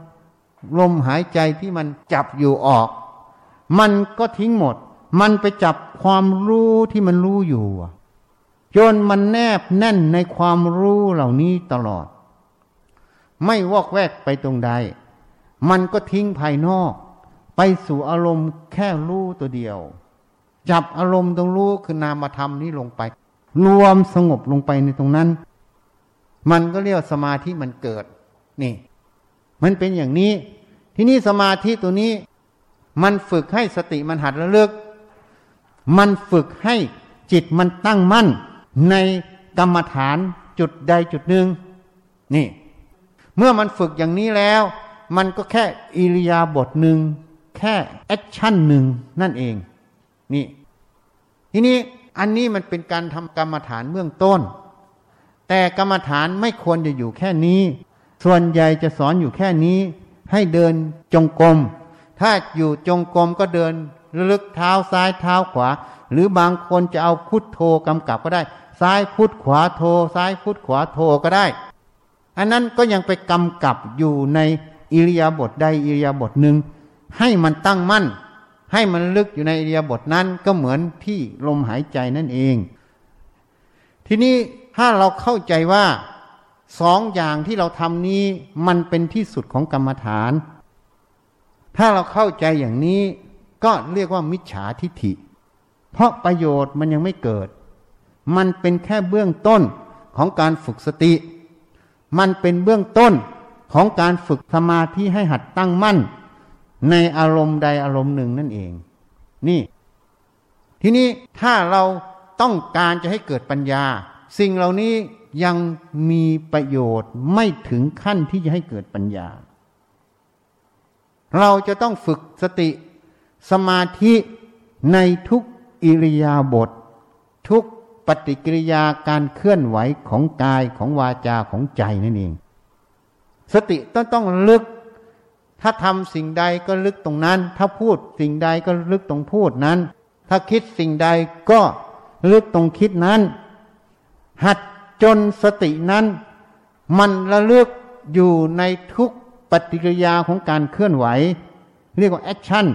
ลมหายใจที่มันจับอยู่ออกมันก็ทิ้งหมดมันไปจับความรู้ที่มันรู้อยู่จนมันแนบแน่นในความรู้เหล่านี้ตลอดไม่วอกแวกไปตรงใดมันก็ทิ้งภายนอกไปสู่อารมณ์แค่รู้ตัวเดียวจับอารมณ์ตรงรู้คือนามธรรมนี้ลงไปรวมสงบลงไปในตรงนั้นมันก็เรียกสมาธิมันเกิดนี่มันเป็นอย่างนี้ที่นี่สมาธิตัวนี้มันฝึกให้สติมันหัดระลึกมันฝึกให้จิตมันตั้งมั่นในกรรมฐานจุดใดจุดหนึ่งนี่เมื่อมันฝึกอย่างนี้แล้วมันก็แค่อิริยาบถหนึ่งแค่แอคชั่นหนึ่งนั่นเองนี่ทีนี้อันนี้มันเป็นการทำกรรมฐานเบื้องต้นแต่กรรมฐานไม่ควรจะอยู่แค่นี้ส่วนใหญ่จะสอนอยู่แค่นี้ให้เดินจงกรมถ้าอยู่จงกรมก็เดินระลึกเท้าซ้ายเท้าขวาหรือบางคนจะเอาพุทโธกำกับก็ได้ซ้ายพุทขวาโธซ้ายพุทขวาโธก็ได้อันนั้นก็ยังไปกำกับอยู่ในอิริยาบถใดอิริยาบถหนึ่ง ให้มันตั้งมั่นให้มันลึกอยู่ในอิริยาบถนั้นก็เหมือนที่ลมหายใจนั่นเองทีนี้ถ้าเราเข้าใจว่าสองอย่างที่เราทำนี้มันเป็นที่สุดของกรรมฐานถ้าเราเข้าใจอย่างนี้ก็เรียกว่ามิจฉาทิฏฐิเพราะประโยชน์มันยังไม่เกิดมันเป็นแค่เบื้องต้นของการฝึกสติมันเป็นเบื้องต้นของการฝึกสมาธิให้หัดตั้งมั่นในอารมณ์ใดอารมณ์หนึ่งนั่นเองนี่ทีนี้ถ้าเราต้องการจะให้เกิดปัญญาสิ่งเหล่านี้ยังมีประโยชน์ไม่ถึงขั้นที่จะให้เกิดปัญญาเราจะต้องฝึกสติสมาธิในทุกอิริยาบถทุกปฏิกิริยาการเคลื่อนไหวของกายของวาจาของใจนั่นเองสติต้องลึกถ้าทำสิ่งใดก็ลึกตรงนั้นถ้าพูดสิ่งใดก็ลึกตรงพูดนั้นถ้าคิดสิ่งใดก็ลึกตรงคิดนั้นหัดจนสตินั้นมันระลึกอยู่ในทุกปฏิกิริยาของการเคลื่อนไหวเรียกว่าแอคชั่น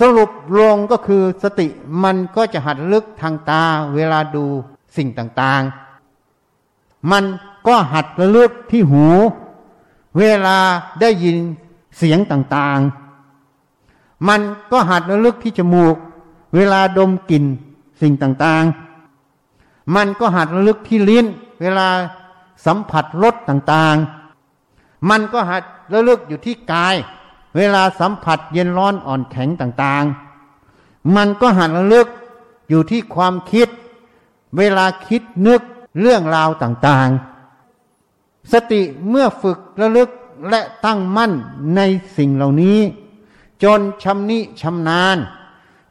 สรุปลงก็คือสติมันก็จะหัดลึกทางตาเวลาดูสิ่งต่างๆมันก็หัดระลึกที่หูเวลาได้ยินเสียงต่างๆมันก็หัดระลึกที่จมูกเวลาดมกลิ่นสิ่งต่างๆมันก็หัดระลึกที่ลิ้นเวลาสัมผัสรสต่างๆมันก็หัดระลึกอยู่ที่กายเวลาสัมผัสเย็นร้อนอ่อนแข็งต่างๆมันก็หัดระลึกอยู่ที่ความคิดเวลาคิดนึกเรื่องราวต่างๆสติเมื่อฝึกระลึกและตั้งมั่นในสิ่งเหล่านี้จนชำนิชำนาญ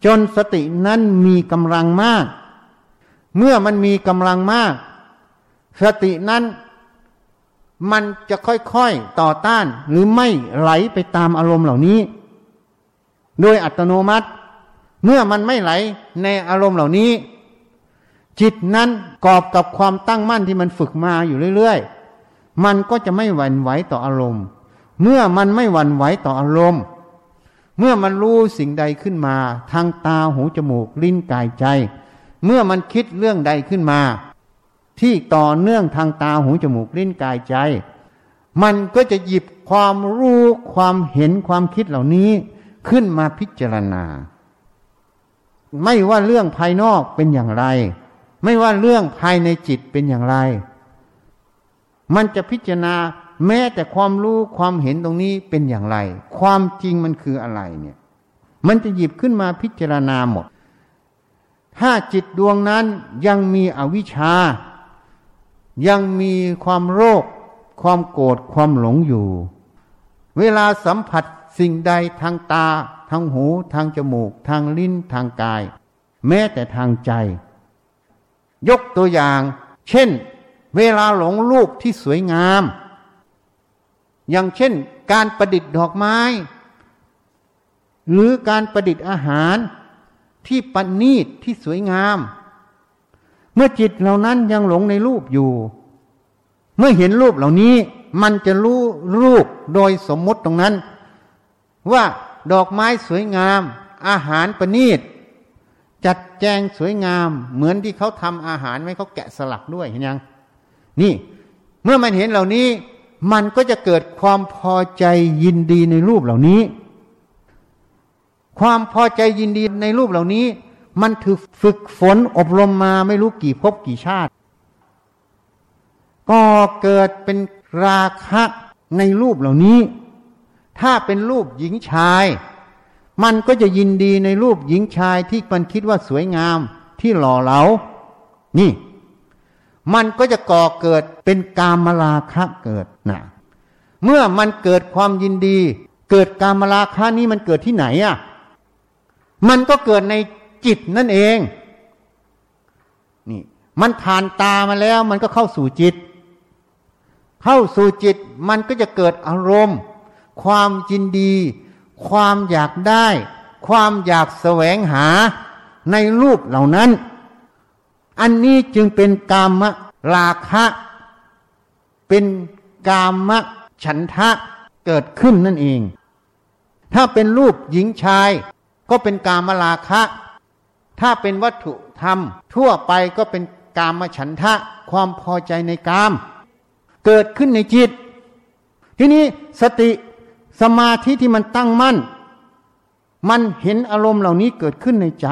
จนสตินั้นมีกำลังมากเมื่อมันมีกำลังมากสตินั้นมันจะค่อยๆต่อต้านหรือไม่ไหลไปตามอารมณ์เหล่านี้โดยอัตโนมัติเมื่อมันไม่ไหลในอารมณ์เหล่านี้จิตนั้นกอบกับความตั้งมั่นที่มันฝึกมาอยู่เรื่อยๆมันก็จะไม่หวั่นไหวต่ออารมณ์เมื่อมันไม่หวั่นไหวต่ออารมณ์เมื่อมันรู้สิ่งใดขึ้นมาทางตาหูจมูกลิ้นกายใจเมื่อมันคิดเรื่องใดขึ้นมาที่ต่อเนื่องทางตาหูจมูกลิ้นกายใจมันก็จะหยิบความรู้ความเห็นความคิดเหล่านี้ขึ้นมาพิจารณาไม่ว่าเรื่องภายนอกเป็นอย่างไรไม่ว่าเรื่องภายในจิตเป็นอย่างไรมันจะพิจารณาแม้แต่ความรู้ความเห็นตรงนี้เป็นอย่างไรความจริงมันคืออะไรเนี่ยมันจะหยิบขึ้นมาพิจารณาหมดถ้าจิตดวงนั้นยังมีอวิชชายังมีความโลภความโกรธความหลงอยู่เวลาสัมผัสสิ่งใดทางตาทางหูทางจมูกทางลิ้นทางกายแม้แต่ทางใจยกตัวอย่างเช่นเวลาหลงรูปที่สวยงามอย่างเช่นการประดิษฐ์ดอกไม้หรือการประดิษฐ์อาหารที่ประณีตที่สวยงามเมื่อจิตเหล่านั้นยังหลงในรูปอยู่เมื่อเห็นรูปเหล่านี้มันจะรู้รูปโดยสมมติตรงนั้นว่าดอกไม้สวยงามอาหารประณีตจัดแจงสวยงามเหมือนที่เขาทำอาหารไว้เขาแกะสลักด้วยเห็นยังนี่เมื่อมันเห็นเหล่านี้มันก็จะเกิดความพอใจยินดีในรูปเหล่านี้ความพอใจยินดีในรูปเหล่านี้มันถูกฝึกฝนอบรมมาไม่รู้กี่ภพกี่ชาติก็เกิดเป็นราคะในรูปเหล่านี้ถ้าเป็นรูปหญิงชายมันก็จะยินดีในรูปหญิงชายที่มันคิดว่าสวยงามที่หล่อเหลานี่มันก็จะก่อเกิดเป็นกามราคะเกิดนะเมื่อมันเกิดความยินดีเกิดกามราคะนี้มันเกิดที่ไหนอ่ะมันก็เกิดในจิตนั่นเองนี่มันผ่านตามาแล้วมันก็เข้าสู่จิตเข้าสู่จิตมันก็จะเกิดอารมณ์ความยินดีความอยากได้ความอยากแสวงหาในรูปเหล่านั้นอันนี้จึงเป็นกามราคะเป็นกามฉันทะเกิดขึ้นนั่นเอง ถ้าเป็นรูปหญิงชายก็เป็นกามราคะถ้าเป็นวัตถุธรรมทั่วไปก็เป็นกามฉันทะความพอใจในกามเกิดขึ้นในจิตทีนี้สติสมาธิที่มันตั้งมั่นมันเห็นอารมณ์เหล่านี้เกิดขึ้นในใจ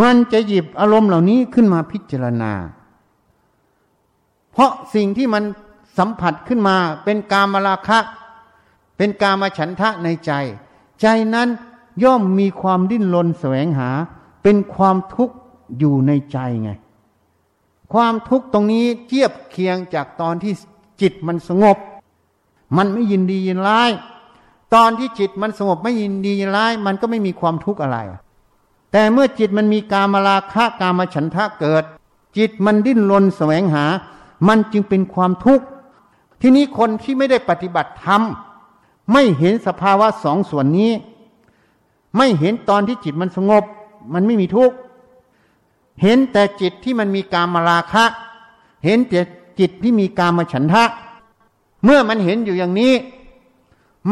มันจะหยิบอารมณ์เหล่านี้ขึ้นมาพิจารณาเพราะสิ่งที่มันสัมผัสขึ้นมาเป็นกามราคะเป็นกามฉันทะในใจใจนั้นย่อมมีความดิ้นรนแสวงหาเป็นความทุกข์อยู่ในใจไงความทุกข์ตรงนี้เทียบเคียงจากตอนที่จิตมันสงบมันไม่ยินดียินร้ายตอนที่จิตมันสงบไม่ยินดียินร้ายมันก็ไม่มีความทุกข์อะไรแต่เมื่อจิตมันมีกามราคะกามฉันทะเกิดจิตมันดิ้นรนแสวงหามันจึงเป็นความทุกข์ทีนี้คนที่ไม่ได้ปฏิบัติธรรมไม่เห็นสภาวะสองส่วนนี้ไม่เห็นตอนที่จิตมันสงบมันไม่มีทุกข์เห็นแต่จิตที่มันมีกามราคะเห็นแต่จิตที่มีกามฉันทะเมื่อมันเห็นอยู่อย่างนี้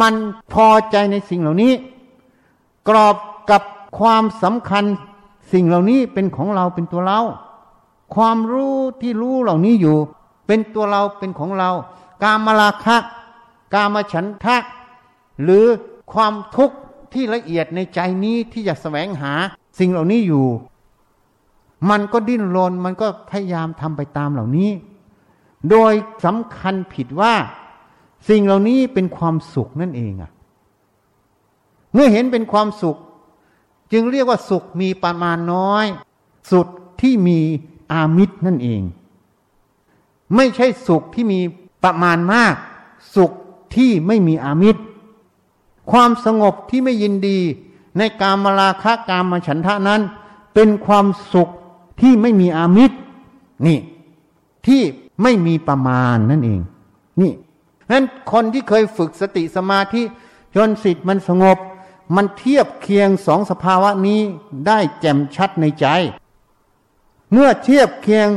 มันพอใจในสิ่งเหล่านี้กรอบกับความสำคัญสิ่งเหล่านี้เป็นของเราเป็นตัวเราความรู้ที่รู้เหล่านี้อยู่เป็นตัวเราเป็นของเรากามราคะกามฉันทะหรือความทุกข์ที่ละเอียดในใจนี้ที่จะแสวงหาสิ่งเหล่านี้อยู่มันก็ดิ้นรนมันก็พยายามทำไปตามเหล่านี้โดยสำคัญผิดว่าสิ่งเหล่านี้เป็นความสุขนั่นเองเมื่อเห็นเป็นความสุขจึงเรียกว่าสุขมีประมาณน้อยสุดที่มีอามิตรนั่นเองไม่ใช่สุขที่มีประมาณมากสุขที่ไม่มีอามิตรความสงบที่ไม่ยินดีในกามราคะกามฉันทะนั้นเป็นความสุขที่ไม่มีอามิตรนี่ที่ไม่มีประมาณนั่นเองนี่นั้นคนที่เคยฝึกสติสมาธิจนจิตมันสงบมันเทียบเคียงสองสภาวะนี้ได้แจ่มชัดในใจเมื่อเทียบเคียง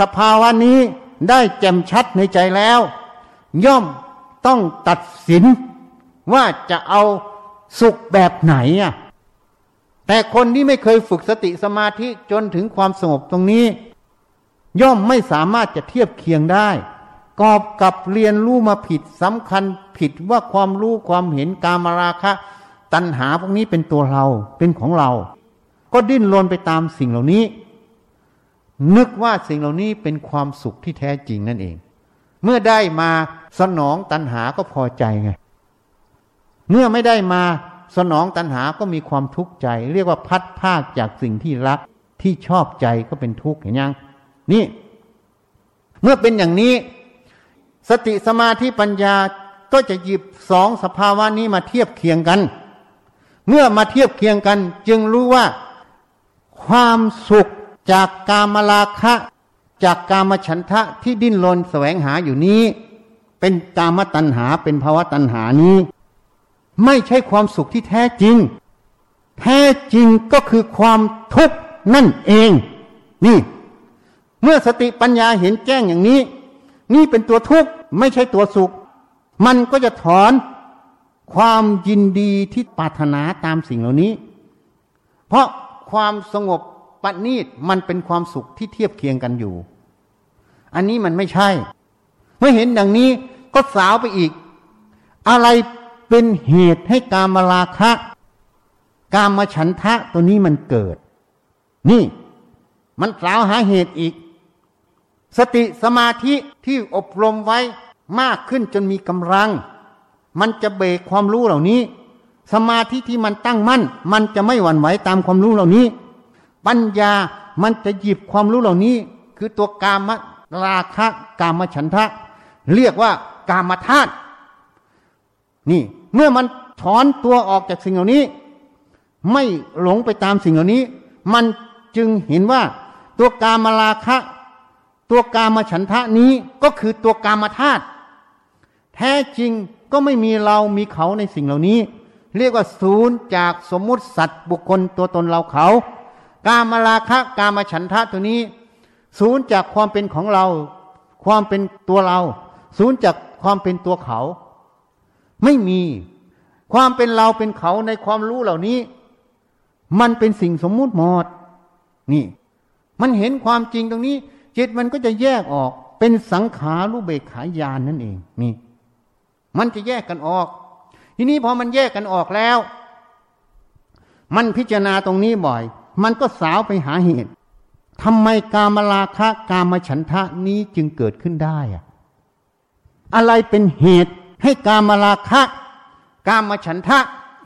สภาวะนี้ได้แจ่มชัดในใจแล้วย่อมต้องตัดสินว่าจะเอาสุขแบบไหนแต่คนที่ไม่เคยฝึกสติสมาธิจนถึงความสงบตรงนี้ย่อมไม่สามารถจะเทียบเคียงได้กอบกับเรียนรู้มาผิดสำคัญผิดว่าความรู้ความเห็นกามราคะตัณหาพวกนี้เป็นตัวเราเป็นของเราก็ดิ้นรนไปตามสิ่งเหล่านี้นึกว่าสิ่งเหล่านี้เป็นความสุขที่แท้จริงนั่นเองเมื่อได้มาสนองตัณหาก็พอใจไงเมื่อไม่ได้มาสนองตัณหาก็มีความทุกข์ใจเรียกว่าพัดพรากจากสิ่งที่รักที่ชอบใจก็เป็นทุกข์เห็นยังนี่เมื่อเป็นอย่างนี้สติสมาธิปัญญาก็จะหยิบสองสภาวะนี้มาเทียบเคียงกันเมื่อมาเทียบเคียงกันจึงรู้ว่าความสุขจากกามราคะจากกามฉันทะที่ดิ้นรนแสวงหาอยู่นี้เป็นกามตัณหาเป็นภาวะตัณหานี้ไม่ใช่ความสุขที่แท้จริงแท้จริงก็คือความทุกข์นั่นเองนี่เมื่อสติปัญญาเห็นแจ้งอย่างนี้นี่เป็นตัวทุกข์ไม่ใช่ตัวสุขมันก็จะถอนความยินดีที่ปรารถนาตามสิ่งเหล่านี้เพราะความสงบปณิธมันเป็นความสุขที่เทียบเคียงกันอยู่อันนี้มันไม่ใช่เมื่อเห็นดังนี้ก็สาวไปอีกอะไรเป็นเหตุให้กามราคะกามฉันทะตัวนี้มันเกิดนี่มันสาวหาเหตุอีกสติสมาธิที่อบรมไว้มากขึ้นจนมีกำลังมันจะเบรกความรู้เหล่านี้สมาธิที่มันตั้งมั่นมันจะไม่หวั่นไหวตามความรู้เหล่านี้ปัญญามันจะหยิบความรู้เหล่านี้คือตัวกามราคะกามฉันทะเรียกว่ากามธาตุนี่เมื่อมันถอนตัวออกจากสิ่งเหล่านี้ไม่หลงไปตามสิ่งเหล่านี้มันจึงเห็นว่าตัวกามราคะตัวกามฉันทะนี้ก็คือตัวกามธาตุแท้จริงก็ไม่มีเรามีเขาในสิ่งเหล่านี้เรียกว่าศูนย์จากสมมุติสัตว์บุคคลตัวตนเราเขากามราคะกามฉันทะตัวนี้ศูนย์จากความเป็นของเราความเป็นตัวเราศูนย์จากความเป็นตัวเขาไม่มี ความเป็นเราเป็นเขาในความรู้เหล่านี้มันเป็นสิ่งสมมุติหมดนี่มันเห็นความจริงตรงนี้จิตมันก็จะแยกออกเป็นสังขารุเบกขายานนั่นเองนี่มันจะแยกกันออกทีนี้พอมันแยกกันออกแล้วมันพิจารณาตรงนี้บ่อยมันก็สาวไปหาเหตุทำไมกามราคะกามฉันทะนี้จึงเกิดขึ้นได้อะอะไรเป็นเหตุให้กามราคะกามฉันทะ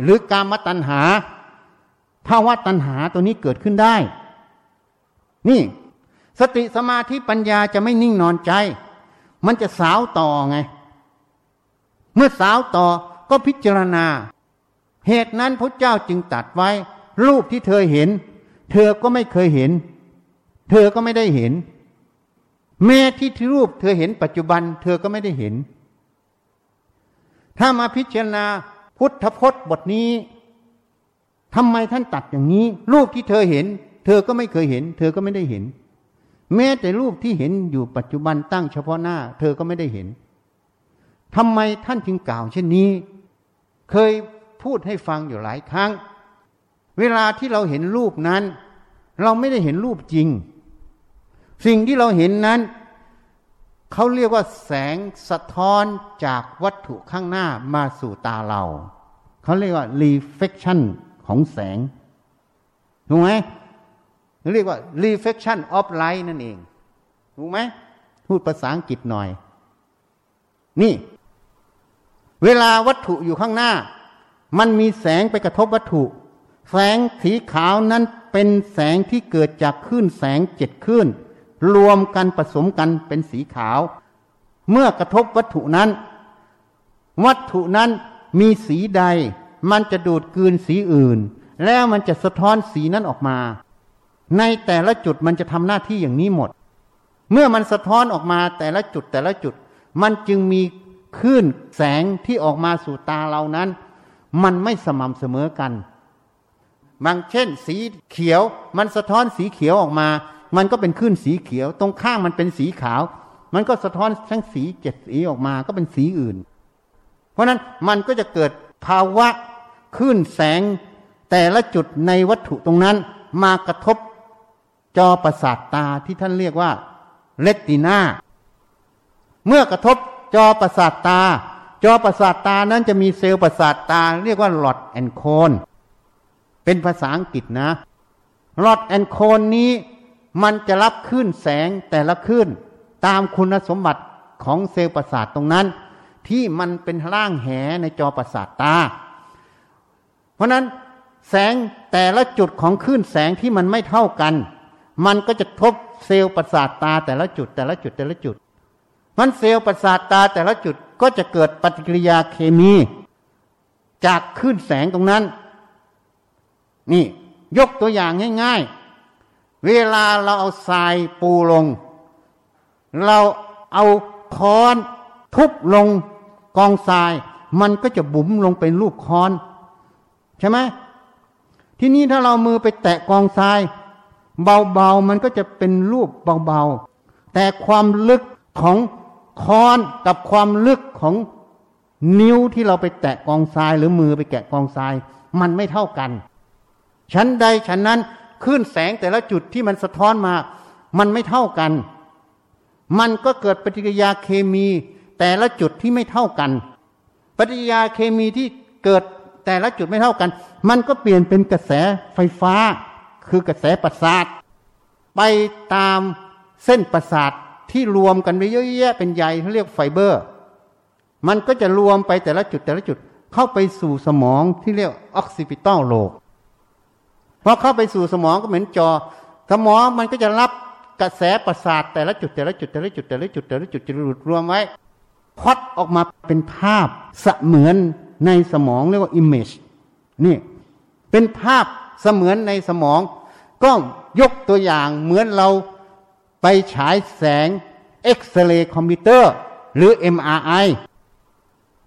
หรือกามตัณหาภาวะตัณหาตัวนี้เกิดขึ้นได้นี่สติสมาธิปัญญาจะไม่นิ่งนอนใจมันจะสาวต่อไงเมื่อสาวต่อก็พิจารณาเหตุนั้นพระเจ้าจึงตรัสไว้รูปที่เธอเห็นเธอก็ไม่เคยเห็นเธอก็ไม่ได้เห็นแม้ที่รูปเธอเห็นปัจจุบันเธอก็ไม่ได้เห็นถ้ามาพิจารณาพุทธพจน์บทนี้ทำไมท่านตัดอย่างนี้รูปที่เธอเห็นเธอก็ไม่เคยเห็นเธอก็ไม่ได้เห็นแม้แต่รูปที่เห็นอยู่ปัจจุบันตั้งเฉพาะหน้าเธอก็ไม่ได้เห็นทำไมท่านจึงกล่าวเช่นนี้เคยพูดให้ฟังอยู่หลายครั้งเวลาที่เราเห็นรูปนั้นเราไม่ได้เห็นรูปจริงสิ่งที่เราเห็นนั้นเขาเรียกว่าแสงสะท้อนจากวัตถุข้างหน้ามาสู่ตาเราเขาเรียกว่า reflection ของแสงถูกไหมเรียกว่า reflection of light นั่นเองถูกไหมพูดภาษาอังกฤษหน่อยนี่เวลาวัตถุอยู่ข้างหน้ามันมีแสงไปกระทบวัตถุแสงสีขาวนั้นเป็นแสงที่เกิดจากคลื่นแสง7คลื่นรวมกันผสมกันเป็นสีขาวเมื่อกระทบวัตถุนั้นวัตถุนั้นมีสีใดมันจะดูดกลืนสีอื่นแล้วมันจะสะท้อนสีนั้นออกมาในแต่ละจุดมันจะทำหน้าที่อย่างนี้หมดเมื่อมันสะท้อนออกมาแต่ละจุดแต่ละจุดมันจึงมีคลื่นแสงที่ออกมาสู่ตาเรานั้นมันไม่สม่ำเสมอกันบางเช่นสีเขียวมันสะท้อนสีเขียวออกมามันก็เป็นคลื่นสีเขียวตรงข้างมันเป็นสีขาวมันก็สะท้อนทั้งสีเจ็ดสีออกมาก็เป็นสีอื่นเพราะนั้นมันก็จะเกิดภาวะคลื่นแสงแต่ละจุดในวัตถุตรงนั้นมากระทบจอประสาทตาที่ท่านเรียกว่าเรตินาเมื่อกระทบจอประสาทตาจอประสาทตานั้นจะมีเซลล์ประสาทตาเรียกว่าหลอดแอนโคนเป็นภาษาอังกฤษนะหลอดแอนโคนนี้มันจะรับคลื่นแสงแต่ละคลื่นตามคุณสมบัติของเซลล์ประสาทตรงนั้นที่มันเป็นร่างแหในจอประสาทตาเพราะนั้นแสงแต่ละจุดของคลื่นแสงที่มันไม่เท่ากันมันก็จะทบเซลล์ประสาทตาแต่ละจุดแต่ละจุดแต่ละจุดมันเซลล์ประสาทตาแต่ละจุดก็จะเกิดปฏิกิริยาเคมีจากคลื่นแสงตรงนั้นนี่ยกตัวอย่างง่ายๆเวลาเราเอาทรายปูลงเราเอาค้อนทุบลงกองทรายมันก็จะบุ๋มลงเป็นรูปค้อนใช่ไหมทีนี้ถ้าเรามือไปแตะกองทรายเบาๆมันก็จะเป็นรูปเบาๆแต่ความลึกของค้อนกับความลึกของนิ้วที่เราไปแตะกองทรายหรือมือไปแกะกองทรายมันไม่เท่ากันชั้นใดชั้นนั้นคลื่นแสงแต่ละจุดที่มันสะท้อนมามันไม่เท่ากันมันก็เกิดปฏิกิริยาเคมีแต่ละจุดที่ไม่เท่ากันปฏิกิริยาเคมีที่เกิดแต่ละจุดไม่เท่ากันมันก็เปลี่ยนเป็นกระแสไฟฟ้าคือกระแสประสาทไปตามเส้นประสาทที่รวมกันไปเยอะแยะเป็นใยเขาเรียกไฟเบอร์มันก็จะรวมไปแต่ละจุดแต่ละจุดเข้าไปสู่สมองที่เรียกออกซิปิตัลโลบพอเข้าไปสู่สมองก็เหมือนจอสมองมันก็จะรับกระแสประสาทแต่ละจุดแต่ละจุดแต่ละจุดแต่ละจุดแต่ละจุดจะรวบรวมไว้พอดออกมาเป็นภาพเสมือนในสมองเรียกว่า image นี่เป็นภาพเสมือนในสมองก็ยกตัวอย่างเหมือนเราไปฉายแสงเอ็กซเรย์คอมพิวเตอร์หรือ MRI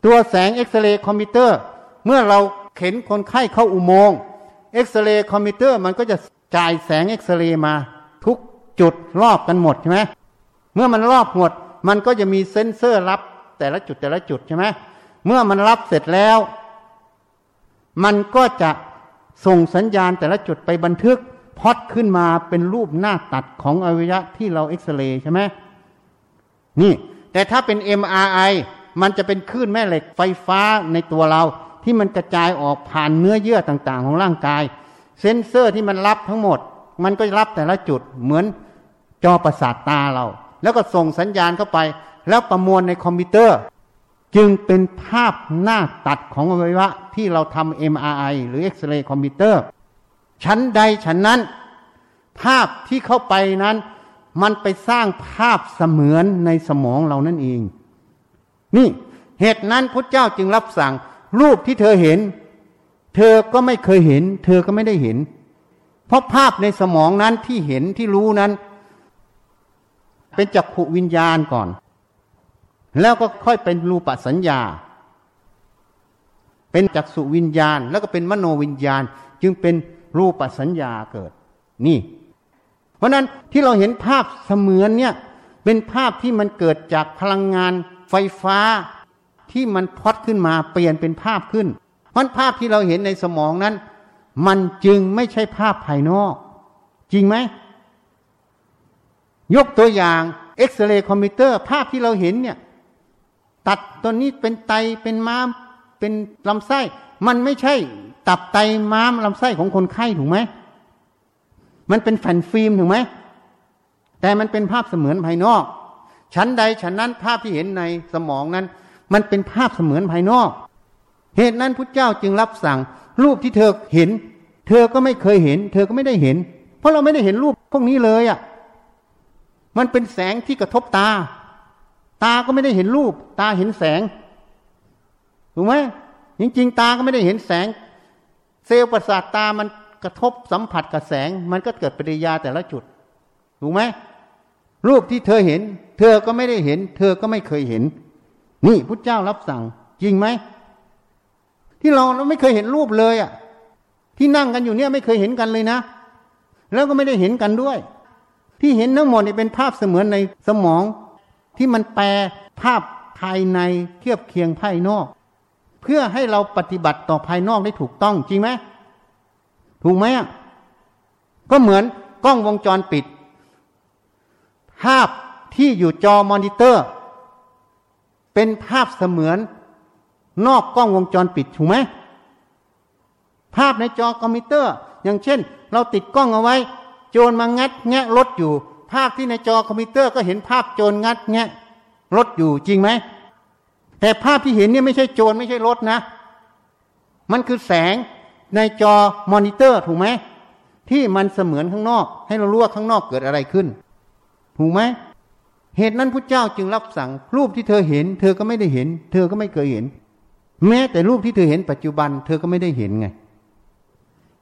ตัวแสงเอ็กซเรย์คอมพิวเตอร์เมื่อเราเข็นคนไข้เข้าอุโมงค์เอ็กซเรย์คอมพิวเตอร์มันก็จะจ่ายแสงเอ็กซเรย์มาทุกจุดรอบกันหมดใช่ไหมเมื่อมันรอบหมดมันก็จะมีเซ็นเซอร์รับแต่ละจุดแต่ละจุดใช่ไหมเมื่อมันรับเสร็จแล้ว มันก็จะส่งสัญญาณแต่ละจุดไปบันทึกพอดขึ้นมาเป็นรูปหน้าตัดของอวัยวะที่เราเอ็กซเรย์ใช่ไหมนี่แต่ถ้าเป็น MRI มันจะเป็นคลื่นแม่เหล็กไฟฟ้าในตัวเราที่มันกระจายออกผ่านเนื้อเยื่อต่างๆของร่างกายเซ็นเซอร์ที่มันรับทั้งหมดมันก็รับแต่ละจุดเหมือนจอประสาทตาเราแล้วก็ส่งสัญญาณเข้าไปแล้วประมวลในคอมพิวเตอร์จึงเป็นภาพหน้าตัดของอวัยวะที่เราทำ MRI หรือเอ็กซเรย์คอมพิวเตอร์ชั้นใดชั้นนั้นภาพที่เข้าไปนั้นมันไปสร้างภาพเสมือนในสมองเรานั่นเองนี่เหตุนั้นพุทธเจ้าจึงรับสั่งรูปที่เธอเห็นเธอก็ไม่เคยเห็นเธอก็ไม่ได้เห็นเพราะภาพในสมองนั้นที่เห็นที่รู้นั้นเป็นจักขุวิญญาณก่อนแล้วก็ค่อยเป็นรูปสัญญาเป็นจักษุวิญญาณแล้วก็เป็นมโนวิญญาณจึงเป็นรูปสัญญาเกิดนี่เพราะนั้นที่เราเห็นภาพเสมือนเนี่ยเป็นภาพที่มันเกิดจากพลังงานไฟฟ้าที่มันพอดขึ้นมาเปลี่ยนเป็นภาพขึ้นเพราะภาพที่เราเห็นในสมองนั้นมันจึงไม่ใช่ภาพภายนอกจริงไหมยกตัวอย่างเอ็กซเรย์คอมพิวเตอร์ภาพที่เราเห็นเนี่ยตัดตัวนี้เป็นไตเป็นม้ามเป็นลำไส้มันไม่ใช่ตับไตม้ามลำไส้ของคนไข้ถูกไหมมันเป็นแผ่นฟิล์มถูกไหมแต่มันเป็นภาพเสมือนภายนอกชั้นใดชั้นนั้นภาพที่เห็นในสมองนั้นมันเป็นภาพเสมือนภายนอกเหตุนั้นพุทธเจ้าจึงรับสั่งรูปที่เธอเห็นเธอก็ไม่เคยเห็นเธอก็ไม่ได้เห็นเพราะเราไม่ได้เห็นรูปพวกนี้เลยอ่ะมันเป็นแสงที่กระทบตาตาก็ไม่ได้เห็นรูปตาเห็นแสงถูกไหมจริงๆตาก็ไม่ได้เห็นแสงเซลล์ประสาทตามันกระทบสัมผัสกับแสงมันก็เกิดปฏิกิริยาแต่ละจุดถูกไหมรูปที่เธอเห็นเธอก็ไม่ได้เห็นเธอก็ไม่เคยเห็นนี่พุทธเจ้ารับสั่งจริงไหมที่เราไม่เคยเห็นรูปเลยอ่ะที่นั่งกันอยู่เนี่ยไม่เคยเห็นกันเลยนะแล้วก็ไม่ได้เห็นกันด้วยที่เห็นทั้งหมดนี่เป็นภาพเสมือนในสมองที่มันแปลภาพภายในเทียบเคียงภายนอกเพื่อให้เราปฏิบัติต่อภายนอกได้ถูกต้องจริงไหมถูกไหมอ่ะก็เหมือนกล้องวงจรปิดภาพที่อยู่จอมอนิเตอร์เป็นภาพเสมือนนอกกล้องวงจรปิดถูกไหมภาพในจอคอมพิวเตอร์อย่างเช่นเราติดกล้องเอาไว้โจรมางัดแงะรถอยู่ภาพที่ในจอคอมพิวเตอร์ก็เห็นภาพโจรงัดแงะรถอยู่จริงไหมแต่ภาพที่เห็นเนี่ยไม่ใช่โจรไม่ใช่รถนะมันคือแสงในจอมอนิเตอร์ถูกไหมที่มันเสมือนข้างนอกให้เรารู้ว่าข้างนอกเกิดอะไรขึ้นถูกไหมเหตุนั้นพุทธเจ้าจึงรับสั่งรูปที่เธอเห็นเธอก็ไม่ได้เห็นเธอก็ไม่เคยเห็นแม้แต่รูปที่เธอเห็นปัจจุบันเธอก็ไม่ได้เห็นไง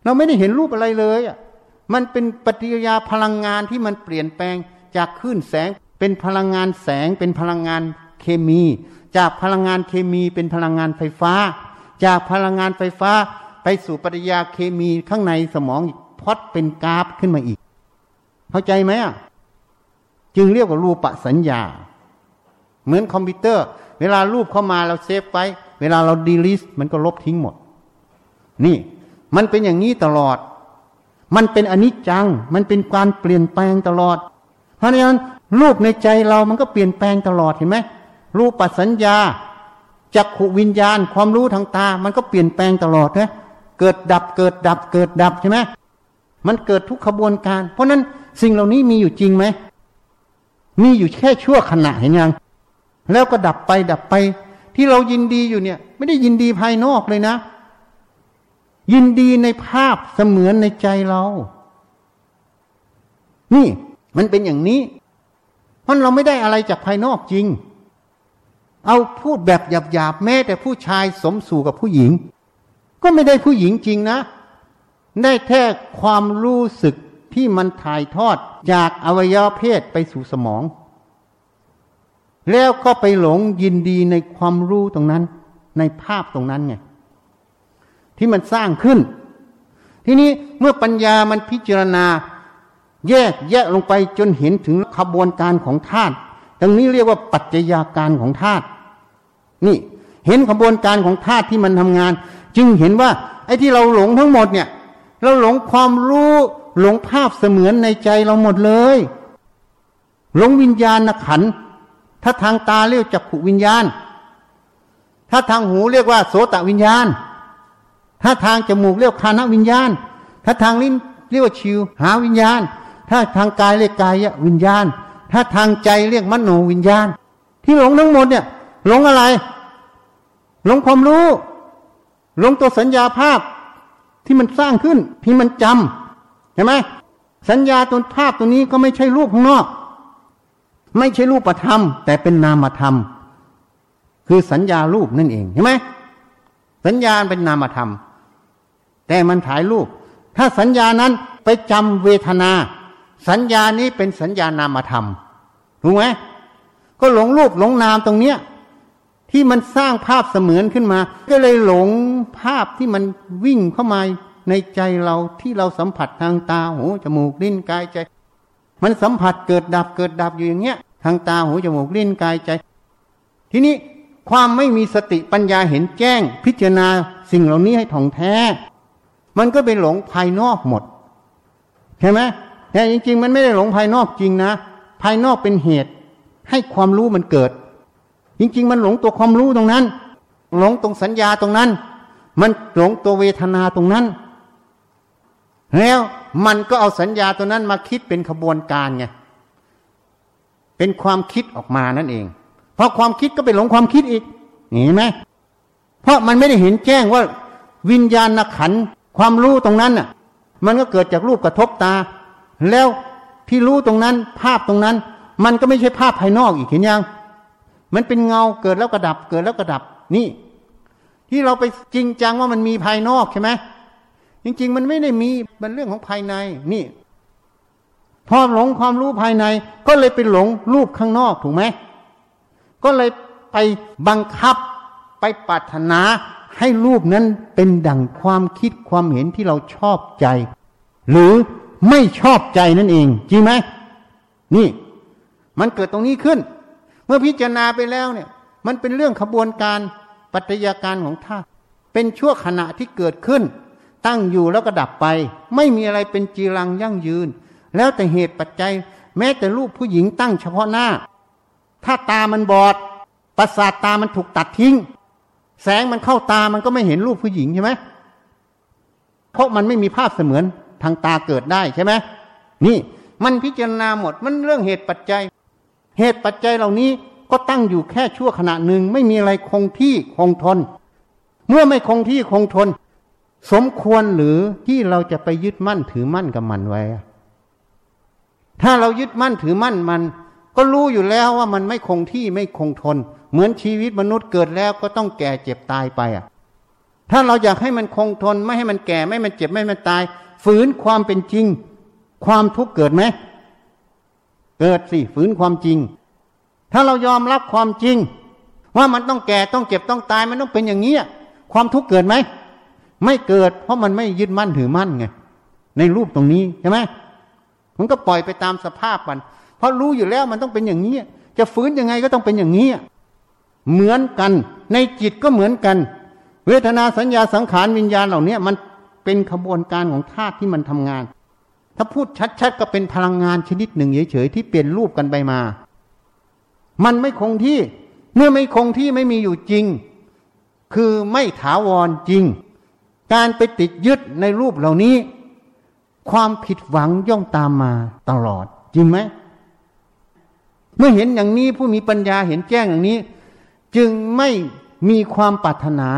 เราไม่ได้เห็นรูปอะไรเลยอ่ะมันเป็นปฏิกิริยาพลังงานที่มันเปลี่ยนแปลงจากคลื่นแสงเป็นพลังงานแสงเป็นพลังงานเคมีจากพลังงานเคมีเป็นพลังงานไฟฟ้าจากพลังงานไฟฟ้าไปสู่ปฏิกิริยาเคมีข้างในสมองพอดเป็นกราฟขึ้นมาอีกเข้าใจไหมอ่ะจึงเรียกว่ารูปสัญญาเหมือนคอมพิวเตอร์เวลารูปเข้ามาเราเซฟไว้เวลาเราดีลิสต์มันก็ลบทิ้งหมดนี่มันเป็นอย่างนี้ตลอดมันเป็นอนิจจังมันเป็นการเปลี่ยนแปลงตลอดเพราะฉะนั้นรูปในใจเรามันก็เปลี่ยนแปลงตลอดเห็นไหมรูปสัญญาจักขุวิญญาณความรู้ทางตามันก็เปลี่ยนแปลงตลอดนะเกิดดับเกิดดับเกิดดับใช่ไหมมันเกิดทุกขบวนการเพราะนั้นสิ่งเหล่านี้มีอยู่จริงไหมมีอยู่แค่ชั่วขณะเห็นยังแล้วก็ดับไปดับไปที่เรายินดีอยู่เนี่ยไม่ได้ยินดีภายนอกเลยนะยินดีในภาพเสมือนในใจเรานี่มันเป็นอย่างนี้เพราะเราไม่ได้อะไรจากภายนอกจริงเอาพูดแบบหยาบๆแม้แต่ผู้ชายสมสู่กับผู้หญิงก็ไม่ได้ผู้หญิงจริงนะได้แค่ความรู้สึกที่มันถ่ายทอดจากอวัยวะเพศไปสู่สมองแล้วก็ไปหลงยินดีในความรู้ตรงนั้นในภาพตรงนั้นไงที่มันสร้างขึ้นทีนี้เมื่อปัญญามันพิจารณาแยกแยะลงไปจนเห็นถึงขบวนการของธาตุตรงนี้เรียกว่าปัจจัยการของธาตุนี่เห็นขบวนการของธาตุที่มันทำงานจึงเห็นว่า ไอ้ที่เราหลงทั้งหมดเนี่ยเราหลงความรู้หลงภาพเสมือนในใจเราหมดเลยหลงวิญญาณขันธ์ถ้าทางตาเรียกจักขุวิญญาณถ้าทางหูเรียกว่าโสตวิญญาณถ้าทางจมูกเรียกฆานวิญญาณถ้าทางลิ้นเรียกว่าชิวหาวิญญาณถ้าทางกายเรียกกายวิญญาณถ้าทางใจเรียกมโนวิญญาณที่หลงทั้งหมดเนี่ยหลงอะไรหลงความรู้หลงตัวสัญญาภาพที่มันสร้างขึ้นที่มันจำเห็นไหมสัญญาตัวภาพตัวนี้ก็ไม่ใช่รูปข้างนอกไม่ใช่รูปธรรมแต่เป็นนามธรรมคือสัญญารูปนั่นเองเห็นไหมสัญญาเป็นนามธรรมแต่มันถ่ายรูปถ้าสัญญานั้นไปจำเวทนาสัญญานี้เป็นสัญญานามธรรมถูกไหมก็หลงรูปหลงนามตรงเนี้ยที่มันสร้างภาพเสมือนขึ้นมาก็เลยหลงภาพที่มันวิ่งเข้ามาในใจเราที่เราสัมผัสทางตาหูจมูกลิ้นกายใจมันสัมผัสเกิดดับเกิดดับอยู่อย่างเงี้ยทางตาหูจมูกลิ้นกายใจทีนี้ความไม่มีสติปัญญาเห็นแจ้งพิจารณาสิ่งเหล่านี้ให้ถ่องแท้มันก็ไปหลงภายนอกหมดใช่ไหมแต่จริงๆมันไม่ได้หลงภายนอกจริงนะภายนอกเป็นเหตุให้ความรู้มันเกิดจริงๆมันหลงตัวความรู้ตรงนั้นหลงตรงสัญญาตรงนั้นมันหลงตัวเวทนาตรงนั้นแล้วมันก็เอาสัญญาตัวนั้นมาคิดเป็นขบวนการไงเป็นความคิดออกมานั่นเองเพราะความคิดก็ไปหลงความคิดอีกเห็นไหมเพราะมันไม่ได้เห็นแจ้งว่าวิญญาณขันธ์ความรู้ตรงนั้นน่ะมันก็เกิดจากรูปกระทบตาแล้วที่รู้ตรงนั้นภาพตรงนั้นมันก็ไม่ใช่ภาพภายนอกอีกเห็นยังมันเป็นเงาเกิดแล้วกระดับเกิดแล้วกระดับนี่ที่เราไปจริงจังว่ามันมีภายนอกใช่ไหมจริงๆมันไม่ได้มีมันเรื่องของภายในนี่พอหลงความรู้ภายในก็เลยไปหลงรูปข้างนอกถูกไหมก็เลยไปบังคับไปปรารถนาให้รูปนั้นเป็นดั่งความคิดความเห็นที่เราชอบใจหรือไม่ชอบใจนั่นเองจริงไหมนี่มันเกิดตรงนี้ขึ้นเมื่อพิจารณาไปแล้วเนี่ยมันเป็นเรื่องขบวนการปัจจัยการของธาตุเป็นชั่วขณะที่เกิดขึ้นตั้งอยู่แล้วก็ดับไปไม่มีอะไรเป็นจีรังยั่งยืนแล้วแต่เหตุปัจจัยแม้แต่รูปผู้หญิงตั้งเฉพาะหน้าถ้าตามันบอดประสาทตามันถูกตัดทิ้งแสงมันเข้าตามันก็ไม่เห็นรูปผู้หญิงใช่ไหมเพราะมันไม่มีภาพเสมือนทางตาเกิดได้ใช่ไหมนี่มันพิจารณาหมดมันเรื่องเหตุปัจจัยเหตุปัจจัยเหล่านี้ก็ตั้งอยู่แค่ชั่วขณะหนึ่งไม่มีอะไรคงที่คงทนเมื่อไม่คงที่คงทนสมควรหรือที่เราจะไปยึดมั่นถือมั่นกับมันไว้ถ้าเรายึดมั่นถือมั่นมันก็รู้อยู่แล้วว่ามันไม่คงที่ไม่คงทนเหมือนชีวิตมนุษย์เกิดแล้วก็ต้องแก่เจ็บตายไปถ้าเราอยากให้มันคงทนไม่ให้มันแก่ไม่ให้มันเจ็บไม่ให้มันตายฝืนความเป็นจริงความทุกข์เกิดไหมเกิดสิฝืนความจริงถ้าเรายอมรับความจริงว่ามันต้องแก่ต้องเจ็บต้องตายมันต้องเป็นอย่างนี้ความทุกข์เกิดไหมไม่เกิดเพราะมันไม่ยึดมั่นถือมั่นไงในรูปตรงนี้ใช่ไหมมันก็ปล่อยไปตามสภาพมันเพราะรู้อยู่แล้วมันต้องเป็นอย่างนี้จะฝืนยังไงก็ต้องเป็นอย่างนี้เหมือนกันในจิตก็เหมือนกันเวทนาสัญญาสังขารวิญญาณเหล่านี้มันเป็นขบวนการของธาตุที่มันทำงานถ้าพูดชัดๆก็เป็นพลังงานชนิดหนึ่งเฉยๆที่เปลี่ยนรูปกันไปมามันไม่คงที่เมื่อไม่คงที่ไม่มีอยู่จริงคือไม่ถาวรจริงการไปติดยึดในรูปเหล่านี้ความผิดหวังย่อมตามมาตลอดจริงไหมเมื่อเห็นอย่างนี้ผู้มีปัญญาเห็นแจ้งอย่างนี้จึงไม่มีความปรารถนา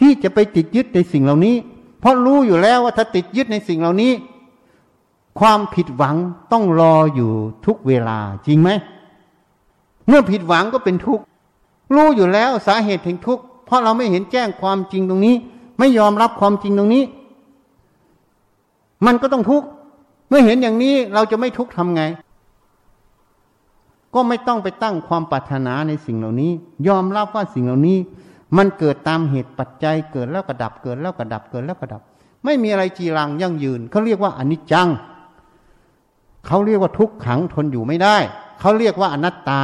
ที่จะไปติดยึดในสิ่งเหล่านี้เพราะรู้อยู่แล้วว่าถ้าติดยึดในสิ่งเหล่านี้ความผิดหวังต้องรออยู่ทุกเวลาจริงไหมเมื่อผิดหวังก็เป็นทุกข์รู้อยู่แล้วสาเหตุแห่งทุกข์เพราะเราไม่เห็นแจ้งความจริงตรงนี้ไม่ยอมรับความจริงตรงนี้มันก็ต้องทุกข์เมื่อเห็นอย่างนี้เราจะไม่ทุกข์ทำไงก็ไม่ต้องไปตั้งความปรารถนาในสิ่งเหล่านี้ยอมรับว่าสิ่งเหล่านี้มันเกิดตามเหตุปัจจัยเกิดแล้วกระดับเกิดแล้วกระดับเกิดแล้วกระดับไม่มีอะไรจีรังยั่งยืนเขาเรียกว่าอนิจจังเขาเรียกว่าทุกขังทนอยู่ไม่ได้เขาเรียกว่าอนัตตา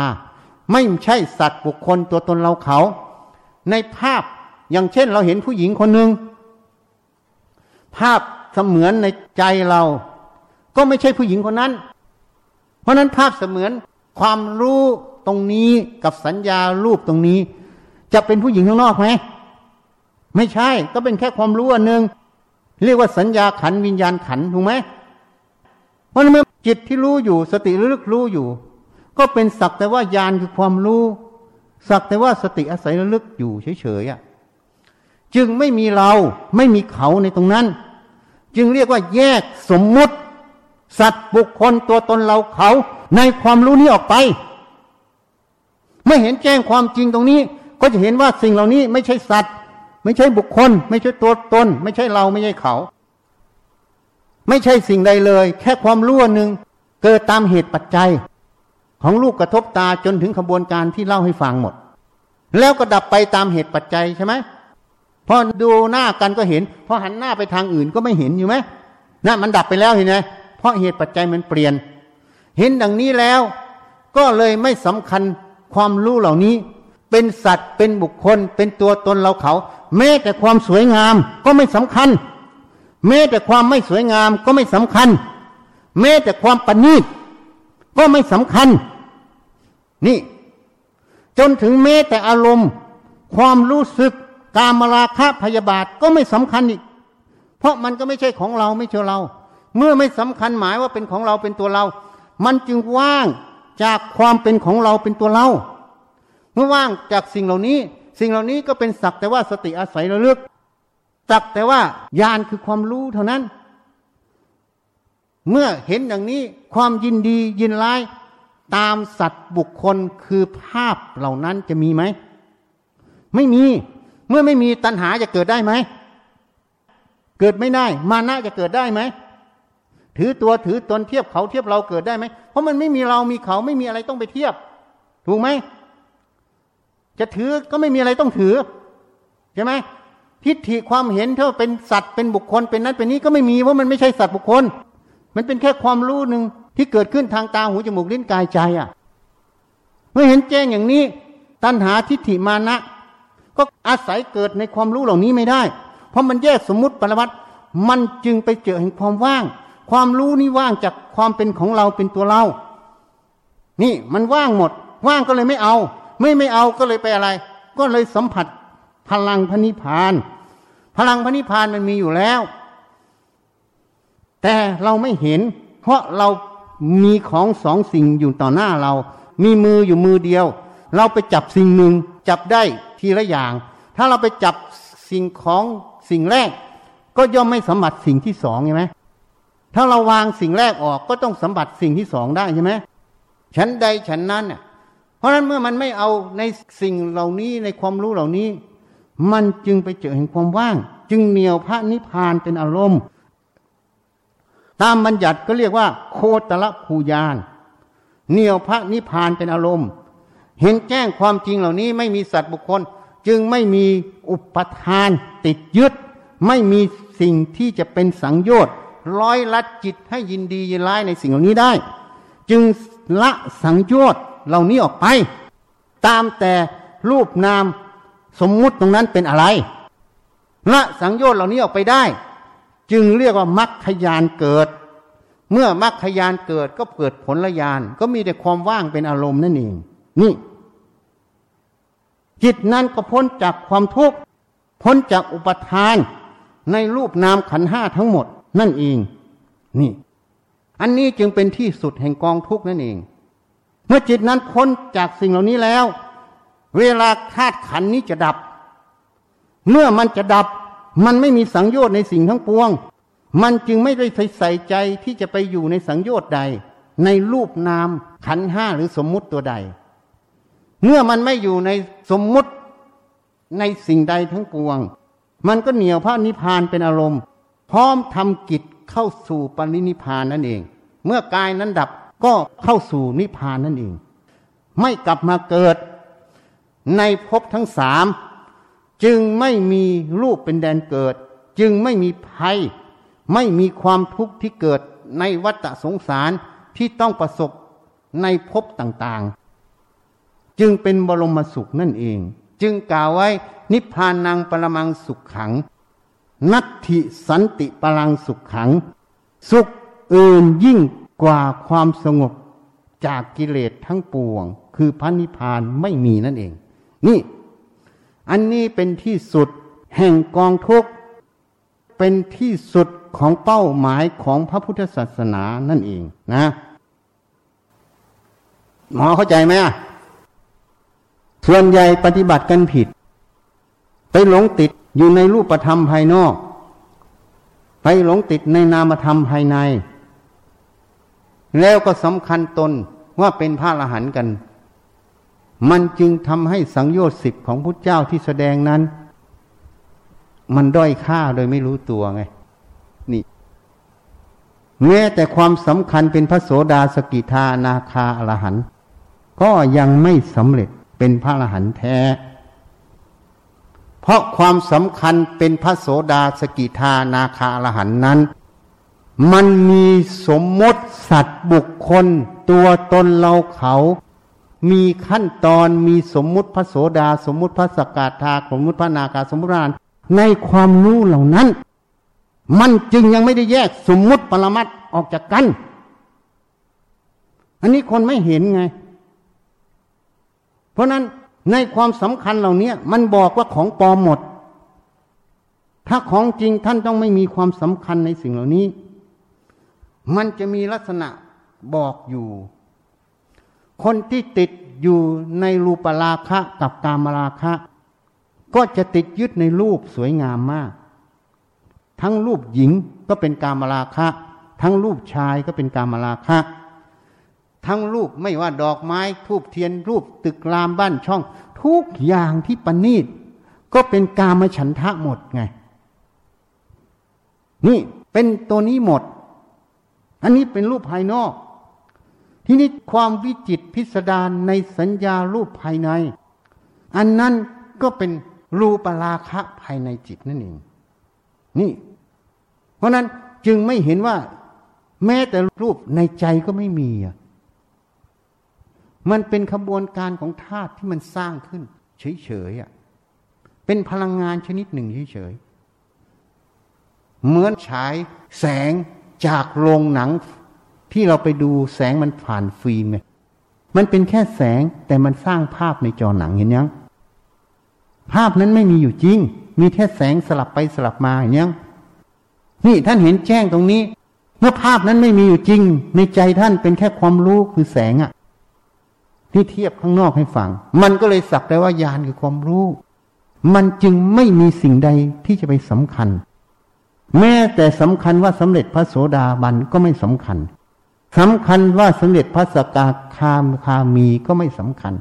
ไม่ใช่สัตว์บุคคลตัวตนเราเขาในภาพอย่างเช่นเราเห็นผู้หญิงคนหนึ่ง ภาพเสมือนในใจเราก็ไม่ใช่ผู้หญิงคนนั้นเพราะนั้นภาพเสมือนความรู้ตรงนี้กับสัญญารูปตรงนี้จะเป็นผู้หญิงข้างนอกไหมไม่ใช่ก็เป็นแค่ความรู้อันหนึ่งเรียกว่าสัญญาขันวิญญาณขันถูกไหมเพราะเมื่อจิตที่รู้อยู่สติระลึกรู้อยู่ก็เป็นสักแต่ว่าญาณคือความรู้สักแต่ว่าสติอาศัยระลึกอยู่เฉยๆจึงไม่มีเราไม่มีเขาในตรงนั้นจึงเรียกว่าแยกสมมุติสัตว์บุคคลตัวตนเราเขาในความรู้นี้ออกไปเมื่อเห็นแจ้งความจริงตรงนี้ก็จะเห็นว่าสิ่งเหล่านี้ไม่ใช่สัตว์ไม่ใช่บุคคลไม่ใช่ตัวตนไม่ใช่เราไม่ใช่เขาไม่ใช่สิ่งใดเลยแค่ความรู้หนึ่งเกิดตามเหตุปัจจัยของรูปกระทบตาจนถึงขบวนการที่เล่าให้ฟังหมดแล้วก็ดับไปตามเหตุปัจจัยใช่ไหมพอดูหน้ากันก็เห็นพอหันหน้าไปทางอื่นก็ไม่เห็นอยู่ไหมนั่นมันดับไปแล้วเห็นไหมเพราะเหตุปัจจัยมันเปลี่ยนเห็นดังนี้แล้วก็เลยไม่สำคัญความรู้เหล่านี้เป็นสัตว์เป็นบุคคลเป็นตัวตนเราเขาแม้แต่ความสวยงามก็ไม่สำคัญแม้แต่ความไม่สวยงามก็ไม่สำคัญแม้แต่ความประณีตก็ไม่สำคัญนี่จนถึงแม้แต่อารมณ์ความรู้สึกกามราคะพยาบาทก็ไม่สำคัญอีกเพราะมันก็ไม่ใช่ของเราไม่ใช่เราเมื่อไม่สำคัญหมายว่าเป็นของเราเป็นตัวเรามันจึงว่างจากความเป็นของเราเป็นตัวเราเมื่อว่างจากสิ่งเหล่านี้สิ่งเหล่านี้ก็เป็นสักแต่ว่าสติอาศัยระลึกสักแต่ว่าญาณคือความรู้เท่านั้นเมื่อเห็นอย่างนี้ความยินดียินร้ายตามสัตว์บุคคลคือภาพเหล่านั้นจะมีไหมไม่มีเมื่อไม่มีตัณหาจะเกิดได้ไหมเกิดไม่ได้มานะจะเกิดได้ไหมถือตัวถือตนเทียบเขาเทียบเราเกิดได้ไหมเพราะมันไม่มีเรามีเขาไม่มีอะไรต้องไปเทียบถูกไหมจะถือก็ไม่มีอะไรต้องถือใช่ไหมทิฏฐิความเห็นเท่าเป็นสัตว์เป็นบุคคลเป็นนั้นเป็นนี้ก็ไม่มีเพราะมันไม่ใช่สัตว์บุคคลมันเป็นแค่ความรู้หนึ่งที่เกิดขึ้นทางตาหูจมูกลิ้นกายใจเมื่อเห็นแจ้งอย่างนี้ตัณหาทิฏฐิมานะก็อาศัยเกิดในความรู้เหล่านี้ไม่ได้เพราะมันแยกสมมุติปรมัตถ์มันจึงไปเจอแห่งความว่างความรู้นี่ว่างจากความเป็นของเราเป็นตัวเรานี่มันว่างหมดว่างก็เลยไม่เอาไม่เอาก็เลยไปอะไรก็เลยสัมผัสพลังพระนิพพานพลังพระนิพพานมันมีอยู่แล้วแต่เราไม่เห็นเพราะเรามีของสองสิ่งอยู่ต่อหน้าเรามีมืออยู่มือเดียวเราไปจับสิ่งหนึ่งจับได้ทีละอย่างถ้าเราไปจับสิ่งของสิ่งแรกก็ย่อมไม่สัมผัสสิ่งที่สองใช่ไหมถ้าเราวางสิ่งแรกออกก็ต้องสัมผัสสิ่งที่สองได้ใช่ไหมฉันใดฉันนั้นเนี่ยเพราะนั้นเมื่อมันไม่เอาในสิ่งเหล่านี้ในความรู้เหล่านี้มันจึงไปเจอแห่งความว่างจึงเหนี่ยวพระนิพพานเป็นอารมณ์ตามบัญญัติก็เรียกว่าโคตรภูญาณเหนี่ยวพระนิพพานเป็นอารมณ์เห็นแจ้งความจริงเหล่านี้ไม่มีสัตว์บุคคลจึงไม่มีอุปทานติดยึดไม่มีสิ่งที่จะเป็นสังโยชน์ร้อยลัดจิตให้ยินดียินร้ายในสิ่งเหล่านี้ได้จึงละสังโยชน์เหล่านี้ออกไปตามแต่รูปนามสมมุติตรงนั้นเป็นอะไรละสังโยชน์เหล่านี้ออกไปได้จึงเรียกว่ามรรคญาณเกิดเมื่อมรรคญาณเกิดก็เกิดผลญาณก็มีแต่ความว่างเป็นอารมณ์นั่นเองนี่จิตนั้นก็พ้นจากความทุกข์พ้นจากอุปทานในรูปนามขันธ์ห้าทั้งหมดนั่นเองนี่อันนี้จึงเป็นที่สุดแห่งกองทุกข์นั่นเองเมื่อจิตนั้นพ้นจากสิ่งเหล่านี้แล้วเวลาธาตุขันธ์นี้จะดับเมื่อมันจะดับมันไม่มีสังโยชน์ในสิ่งทั้งปวงมันจึงไม่ได้ใส่ใจที่จะไปอยู่ในสังโยชน์ใดในรูปนามขันธ์ห้าหรือสมมุติตัวใดเมื่อมันไม่อยู่ในสมมุติในสิ่งใดทั้งปวงมันก็เหนี่ยวพระนิพพานเป็นอารมณ์พร้อมทำกิจเข้าสู่ปรินิพพานนั่นเองเมื่อกายนั้นดับก็เข้าสู่นิพพานนั่นเองไม่กลับมาเกิดในภพทั้งสามจึงไม่มีรูปเป็นแดนเกิดจึงไม่มีภัยไม่มีความทุกข์ที่เกิดในวัฏสงสารที่ต้องประสบในภพต่างๆจึงเป็นบรมสุขนั่นเองจึงกล่าวไว้นิพพานังปรมังสุขขัง นัตถิสันติปรังสุขขังสุขอื่นยิ่งกว่าความสงบจากกิเลสทั้งปวงคือพระนิพพานไม่มีนั่นเองนี่อันนี้เป็นที่สุดแห่งกองทุกข์เป็นที่สุดของเป้าหมายของพระพุทธศาสนานั่นเองนะหมอเข้าใจไหมส่วนใหญ่ปฏิบัติกันผิดไปหลงติดอยู่ในรูปธรรมภายนอกไปหลงติดในนามธรรมภายในแล้วก็สำคัญตนว่าเป็นพระอรหันต์กันมันจึงทำให้สังโยชน์ 10ของพุทธเจ้าที่แสดงนั้นมันด้อยค่าโดยไม่รู้ตัวไงนี่แม้แต่ความสำคัญเป็นพระโสดาสกิทานาคาอรหันต์ก็ยังไม่สำเร็จเป็นพระอรหันต์แท้เพราะความสำคัญเป็นพระโสดาสกิทานาคาอรหันต์นั้นมันมีสมมติสัตว์บุคคลตัวตนเราเขามีขั้นตอนมีสมมุติพระโสดาสมมุติพระสกทาสมมุติพระนาคาสมมุติพระอรหันต์ในความรู้เหล่านั้นมันจึงยังไม่ได้แยกสมมุติปรมัตถ์ออกจากกันอันนี้คนไม่เห็นไงเพราะนั้นในความสำคัญเหล่านี้มันบอกว่าของปลอมหมดถ้าของจริงท่านต้องไม่มีความสำคัญในสิ่งเหล่านี้มันจะมีลักษณะบอกอยู่คนที่ติดอยู่ในรูปราคะกับกามราคะก็จะติดยึดในรูปสวยงามมากทั้งรูปหญิงก็เป็นกามราคะทั้งรูปชายก็เป็นกามราคะทั้งรูปไม่ว่าดอกไม้ธูปเทียนรูปตึกรามบ้านช่องทุกอย่างที่ประณีตก็เป็นกามฉันทะหมดไงนี่เป็นตัวนี้หมดอันนี้เป็นรูปภายนอกทีนี้ความวิจิตรพิสดารในสัญญารูปภายในอันนั้นก็เป็นรูปราคะภายในจิตนั่นเองนี่เพราะนั้นจึงไม่เห็นว่าแม้แต่รูปในใจก็ไม่มีมันเป็นขบวนการของธาตุที่มันสร้างขึ้นเฉยๆเป็นพลังงานชนิดหนึ่งเฉยๆเหมือนฉายแสงจากโรงหนังที่เราไปดูแสงมันผ่านฟิล์มมันเป็นแค่แสงแต่มันสร้างภาพในจอหนังเห็นยังภาพนั้นไม่มีอยู่จริงมีแค่แสงสลับไปสลับมาเห็นยังนี่ท่านเห็นแจ้งตรงนี้เมื่อภาพนั้นไม่มีอยู่จริงในใจท่านเป็นแค่ความรู้คือแสงที่เทียบข้างนอกให้ฟังมันก็เลยสักได้ว่าญาณคือความรู้มันจึงไม่มีสิ่งใดที่จะไปสำคัญแม้แต่สำคัญว่าสำเร็จพระโสดาบันก็ไม่สำคัญสำคัญว่าสำเร็จพระสกทาคามีก็ไม่สำคัญ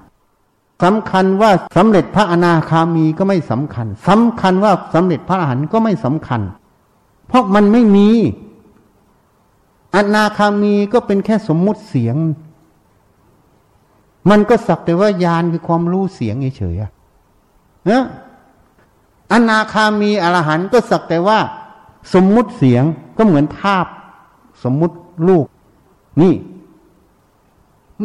สำคัญว่าสำเร็จพระอนาคามีก็ไม่สำคัญสำคัญว่าสำเร็จพระอรหันต์ก็ไม่สำคัญเพราะมันไม่มีอนาคามีก็เป็นแค่สมมุติเสียงมันก็สักแต่ว่าญาณคือความรู้เสียงเฉยๆนะอนาคามีอรหันต์ก็สักแต่ว่าสมมุติเสียงก็เหมือนภาพสมมุติรูปนี่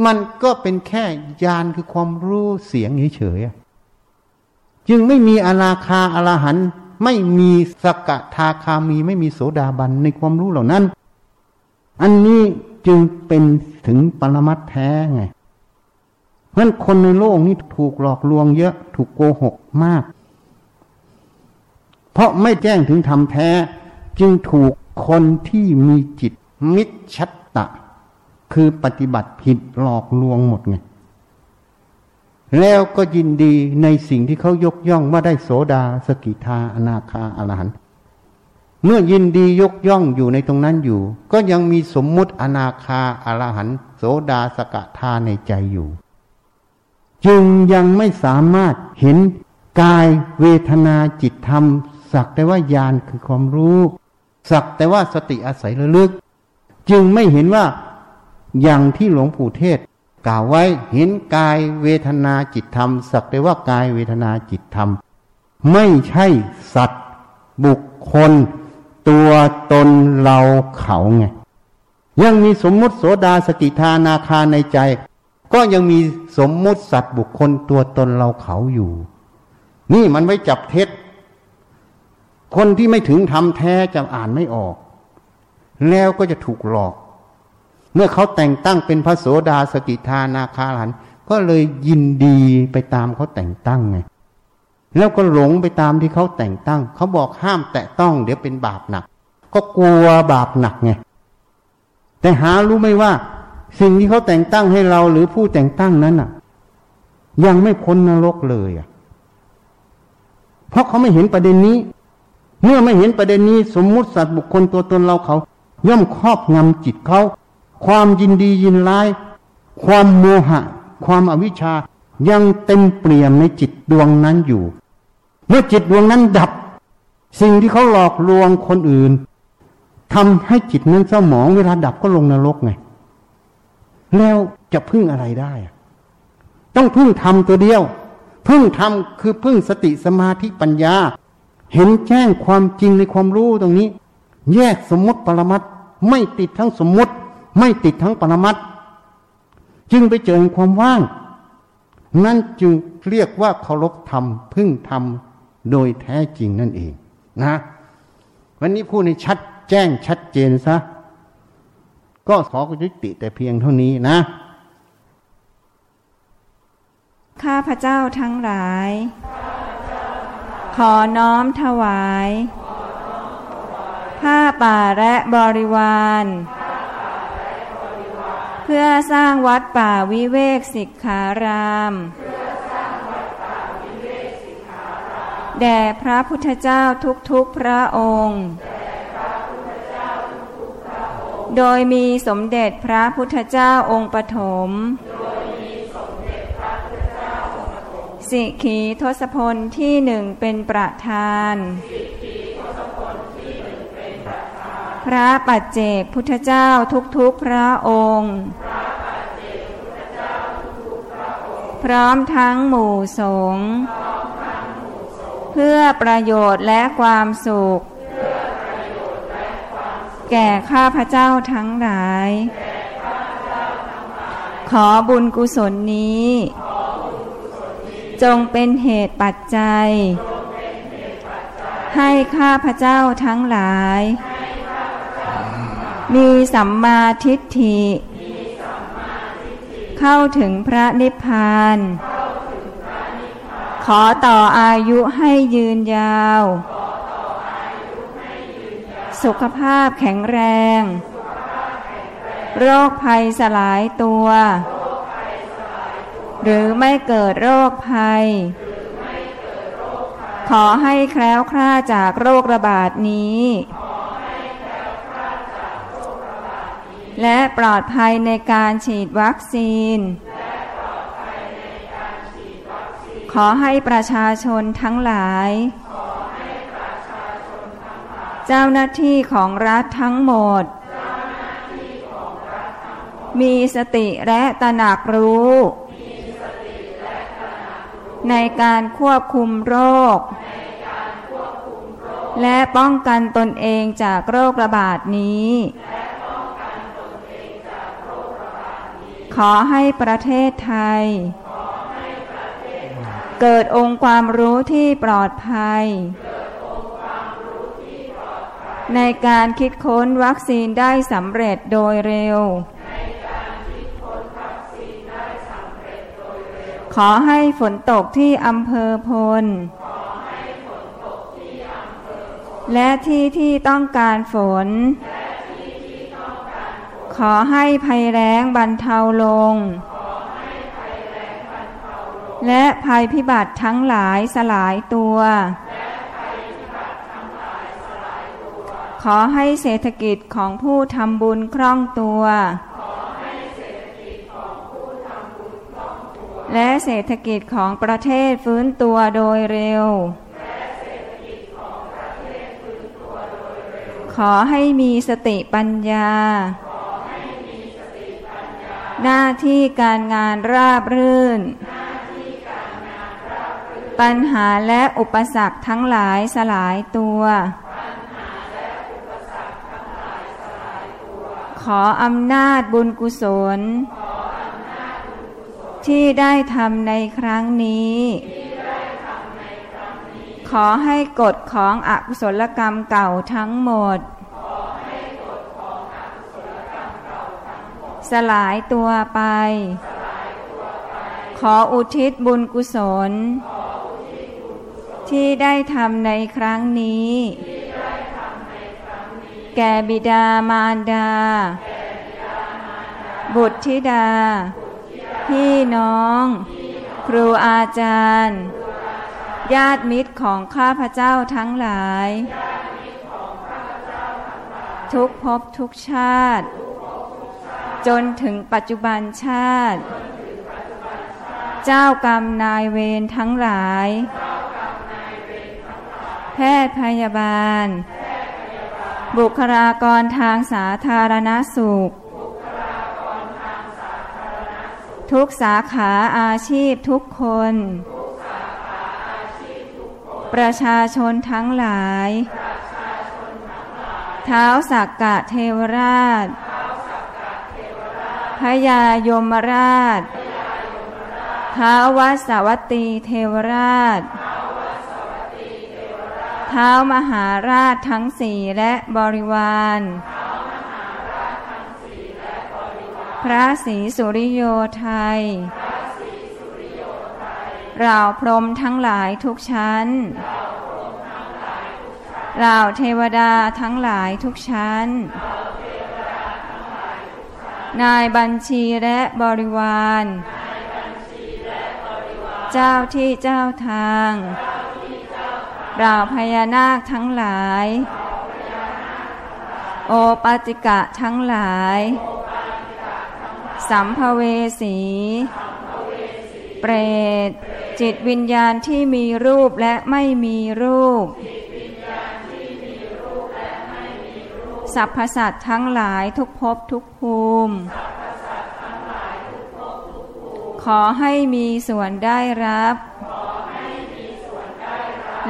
มันก็เป็นแค่ญาณคือความรู้เสียงเฉยๆจึงไม่มีอนาคาอรหันต์ไม่มีสกทาคามีไม่มีโสดาบันในความรู้เหล่านั้นอันนี้จึงเป็นถึงปรมัตถ์แท้ไงเพราะฉะนั้นคนในโลกนี้ถูกหลอกลวงเยอะถูกโกหกมากเพราะไม่แจ้งถึงธรรมแท้จึงถูกคนที่มีจิตมิจฉาตะคือปฏิบัติผิดหลอกลวงหมดไงแล้วก็ยินดีในสิ่งที่เขายกย่องว่าได้โสดาสกิทาอนาคาอรหันต์เมื่อยินดียกย่องอยู่ในตรงนั้นอยู่ก็ยังมีสมมุติอนาคาอรหันต์โสดาสกทาในใจอยู่จึงยังไม่สามารถเห็นกายเวทนาจิตธรรมสักแต่ว่าญาณคือความรู้สักแต่ว่าสติอาศัยระลึกจึงไม่เห็นว่าอย่างที่หลวงปู่เทศกล่าวไว้เห็นกายเวทนาจิตธรรมสักแต่ว่ากายเวทนาจิตธรรมไม่ใช่สัตว์บุคคลตัวตนเราเขาไงยังมีสมมุติโสดาสกิทานาคาในใจก็ยังมีสมมุติสัตว์บุคคลตัวตนเราเขาอยู่นี่มันไว้จับเท็จ คนที่ไม่ถึงธรรมแท้จะอ่านไม่ออกแล้วก็จะถูกหลอกเมื่อเขาแต่งตั้งเป็นพระโสดาสกิทานาคาอรหันต์ก็เลยยินดีไปตามเขาแต่งตั้งไงแล้วก็หลงไปตามที่เขาแต่งตั้งเขาบอกห้ามแตะต้องเดี๋ยวเป็นบาปหนักก็กลัวบาปหนักไงแต่หารู้ไม่ว่าสิ่งที่เขาแต่งตั้งให้เราหรือผู้แต่งตั้งนั้นน่ะยังไม่พ้นนรกเลยอ่ะเพราะเขาไม่เห็นประเด็นนี้เมื่อไม่เห็นประเด็นนี้สมมุติสัตว์บุคคลตัวตนเราเขาย่อมครอบงำจิตเขาความยินดียินร้ายความโมหะความอวิชชายังเต็มเปี่ยมในจิตดวงนั้นอยู่เมื่อจิตดวงนั้นดับสิ่งที่เขาหลอกลวงคนอื่นทำให้จิตนั้นเศร้าหมองเวลาดับก็ลงนรกไงแล้วจะพึ่งอะไรได้ต้องพึ่งธรรมตัวเดียวพึ่งธรรมคือพึ่งสติสมาธิปัญญาเห็นแจ้งความจริงในความรู้ตรงนี้แยกสมมติปรมัตถ์ไม่ติดทั้งสมมติไม่ติดทั้งปรมัตถ์จึงไปเจอความว่างนั่นจึงเรียกว่าเคารพธรรมพึ่งธรรมโดยแท้จริงนั่นเองนะวันนี้พูดในชัดแจ้งชัดเจนซะก็ขอยุติแต่เพียงเท่านี้นะข้าพเจ้าทั้งหลายขอน้อมถวายผ้าป่าและบริวารเพื่อสร้างวัดป่าวิเวกสิกขารามแด่พระพุทธเจ้าทุกๆพระองค์โดยมีสมเด็จพระพุทธเจ้าองค์ปฐมสิขีทศพลที่หนึ่งเป็นประธานพระปัจเจกพุทธเจ้าทุกๆพระองค์พร้อมทั้งหมู่สงฆ์เพื่อประโยชน์และความสุขแก่ข้าพเจ้าทั้งหลายขอบุญกุศลนี้จงเป็นเหตุปัจจัยให้ข้าพเจ้าทั้งหลายมีสัมมาทิฏฐิเข้าถึงพระนิพพานขอต่ออายุให้ยืนยาวสุขภาพแข็งแรงโรคภัยสลายตัวหรือไม่เกิดโรคภัยขอให้แคล้วคลาดจากโรคระบาดนี้และปลอดภัยในการฉีดวัคซีนขอให้ประชาชนทั้งหลายเจ้าหน้าที่ของรัฐทั้งหมดมีสติและตระหนักรู้ในการควบคุมโรคและป้องกันตนเองจากโรคระบาดนี้ขอให้ประเทศไทยเกิดองค์ความรู้ที่ปลอดภัยในการคิดค้นวัคซีนได้สำเร็จโดยเร็วขอให้ฝนตกที่อำเภอพลและที่ที่ต้องการฝนขอให้ภัยแล้งบรรเทาลงและภัยพิบัติทั้งหลายสลายตัวขอให้เศรษฐกิจของผู้ทำบุญคล่องตัวและเศรษฐกิจของประเทศฟื้นตัวโดยเร็วขอให้มีสติปัญญาหน้าที่การงานราบรื่นปัญหาและอุปสรรคทั้งหลายสลายตัวขออำนาจบุญกุศลที่ได้ทำในครั้งนี้ข อให้กฎของอกุศลกรรมเก่าทั้งหมดสลายตัวไปขออุทิศบุญกุศลที่ได้ทำในครั้งนี้แก่บิดามารดาบุตรธิดาพี่น้องครูอาจารย์ญาติมิตรของข้าพเจ้าทั้งหลายทุกภพทุกชาติจนถึงปัจจุบันชาติเจ้ากรรมนายเวรทั้งหลายแพทย์พยาบาลบุคลากรทางสาธารณสุขทุกสาขาอาชีพทุกคนประชาชนทั้งหลายท้าวสักกะเทวราชพญายมราชท้าววสวัตตีเทวราชท้าวมหาราชทั้งสี่และบริวารพระศรีสุริโยไทยเหล่าพรหมทั้งหลายทุกชั้นเหล่าเทวดาทั้งหลายทุกชั้นนายบัญชีและบริวารเจ้าที่เจ้าทางเหล่าพญานาคทั้งหลายโอปติกะทั้งหลายสัมภเวสีเปรตจิตวิญญาณที่มีรูปและไม่มีรูปสรรพสัตว์ทั้งหลายทุกภพทุกภูมิขอให้มีส่วนได้รับ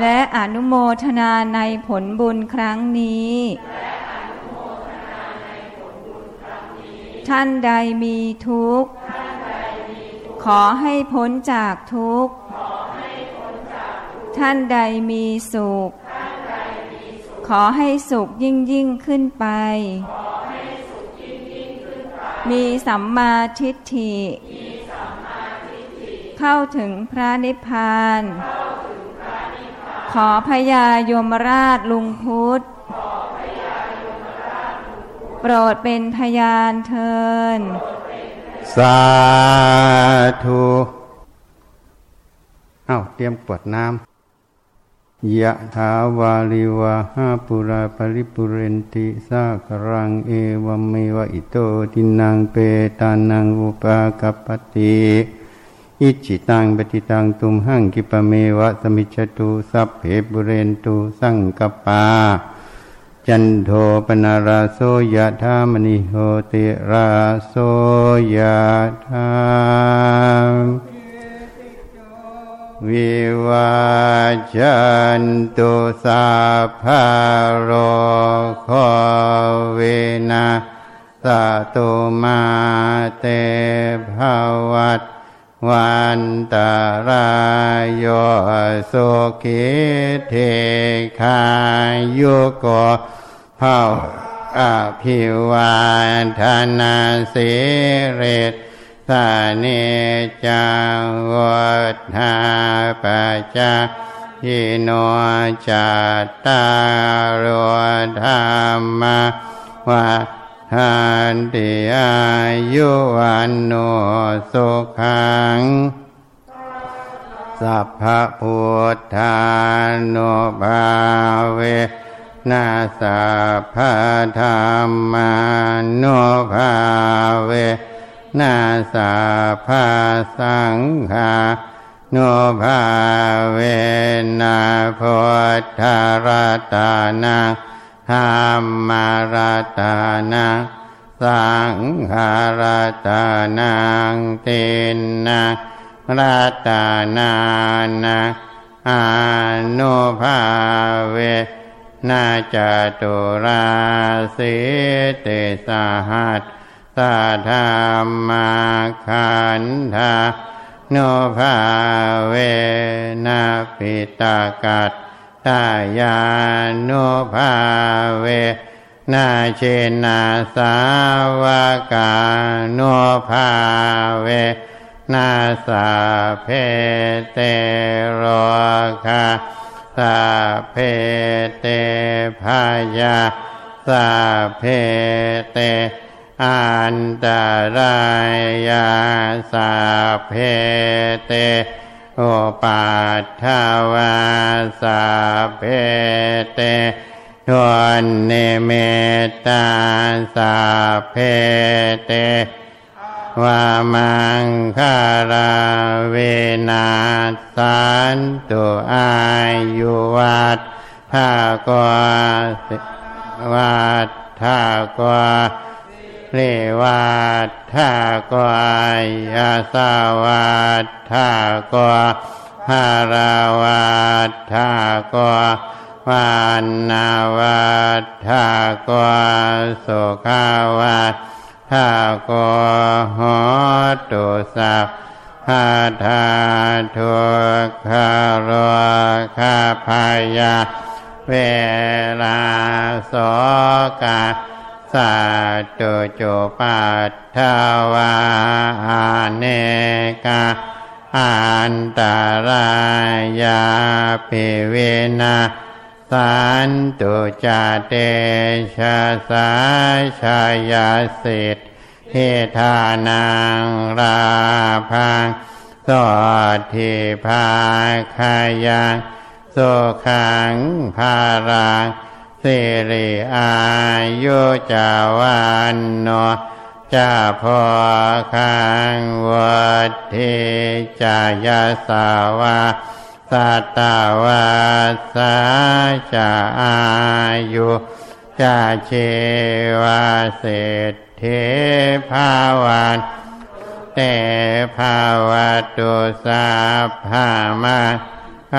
และอนุโมทนาในผลบุญครั้งนี้ท่านใดมีทุกข์ขอให้พ้นจากทุกข์ท่านใดมีสุขขอให้สุขยิ่งขึ้นไปมีสัมมาทิฏฐิเข้าถึงพระนิพพานขอพญายมราชลุงพุทธโปรดเป็นพยานเถิดสาธุเตรียมกวดน้ำยะถาวาลิวาหาปุราปริปุเรนติสากรังเอวเมวะอิโตตินังเปตานังอุปากัปปติอิจิตังปฏิตังตุมหังกิปเมวะสมิจฉตุสัพเพปุเรนตุสังกปาจันโทปนาราโสยะธามณิโหติราโสยะธาวิวาจันตุสัพพะโรโควินาสตุมาเตภวัตวันตารายโยสุขิเทคายุโกภาอภิวาทนาสิริสาเนจาวทาปจายิโนจัตตารธรรมวาหันติอายุวันโนสุขังสัพพะพุทธานุภาเวนะสัพพะธัมมานุภาเวนะสัพพะสังฆานุภาเวนะพุทธรัตนะธัมมารัตนะสังฆารัตนะเตนะรัตนะนะอนุภาเวนะจตุราสิเตสหัสสะธัมมาขันธานุภาเวนะปิตากัต ตายานุภาเวนาเชนาสาวกานุภาเวนาสาเพเตโรคาสาเพเตพายาสาเพเตอันตรายาสาเพเตโอปัฏฐวาสาเพเตทวนเนเมตาสาเพเตวามังคาราเวนัสสันตุอายุวัฏฐากวาวัฏฐากวาเรวัฏฐากวายาสาวัฏฐากวาภาราวัฏฐากวาวานาวัฏฐากวาสุขวัฏฐากวาโหตุสัพพะทาทุกขโรคาพยาเวลาโสกาสาตุจุปัฏฐวาอาเนกาอันตรายาปิเวนะสันตุจเตชะสาชายาสิทธิทานังราภังสอธิภาคายังสุขังภารังสิริอายุจาวันโนจาพอคังวัฏทิจายาสาวาสัตตาวาสาจาอายุจาเชวาเศษเทภาวันเตภาวตุสาภามา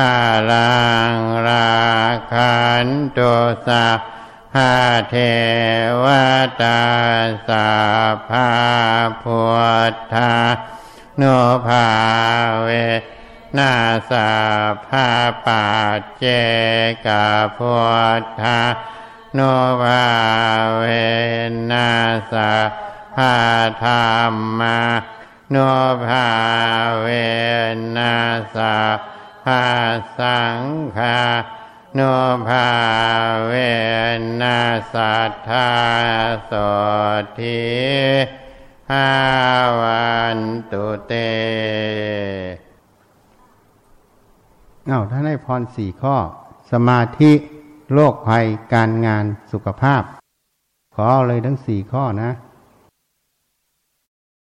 อาลังราคันตุสาภาเทวตาสาภาพุทธาโนภาเวนาสาภาปัจเจกพุทธาโนภาเวนาสาภาธรรมาโนภาเวนาสาภาสังฆาโนภาเวนัสสัทธาโสทิภาวันตุเตท่านได้พร4ข้อสมาธิโรคภัยการงานสุขภาพขอเลยทั้ง4ข้อนะ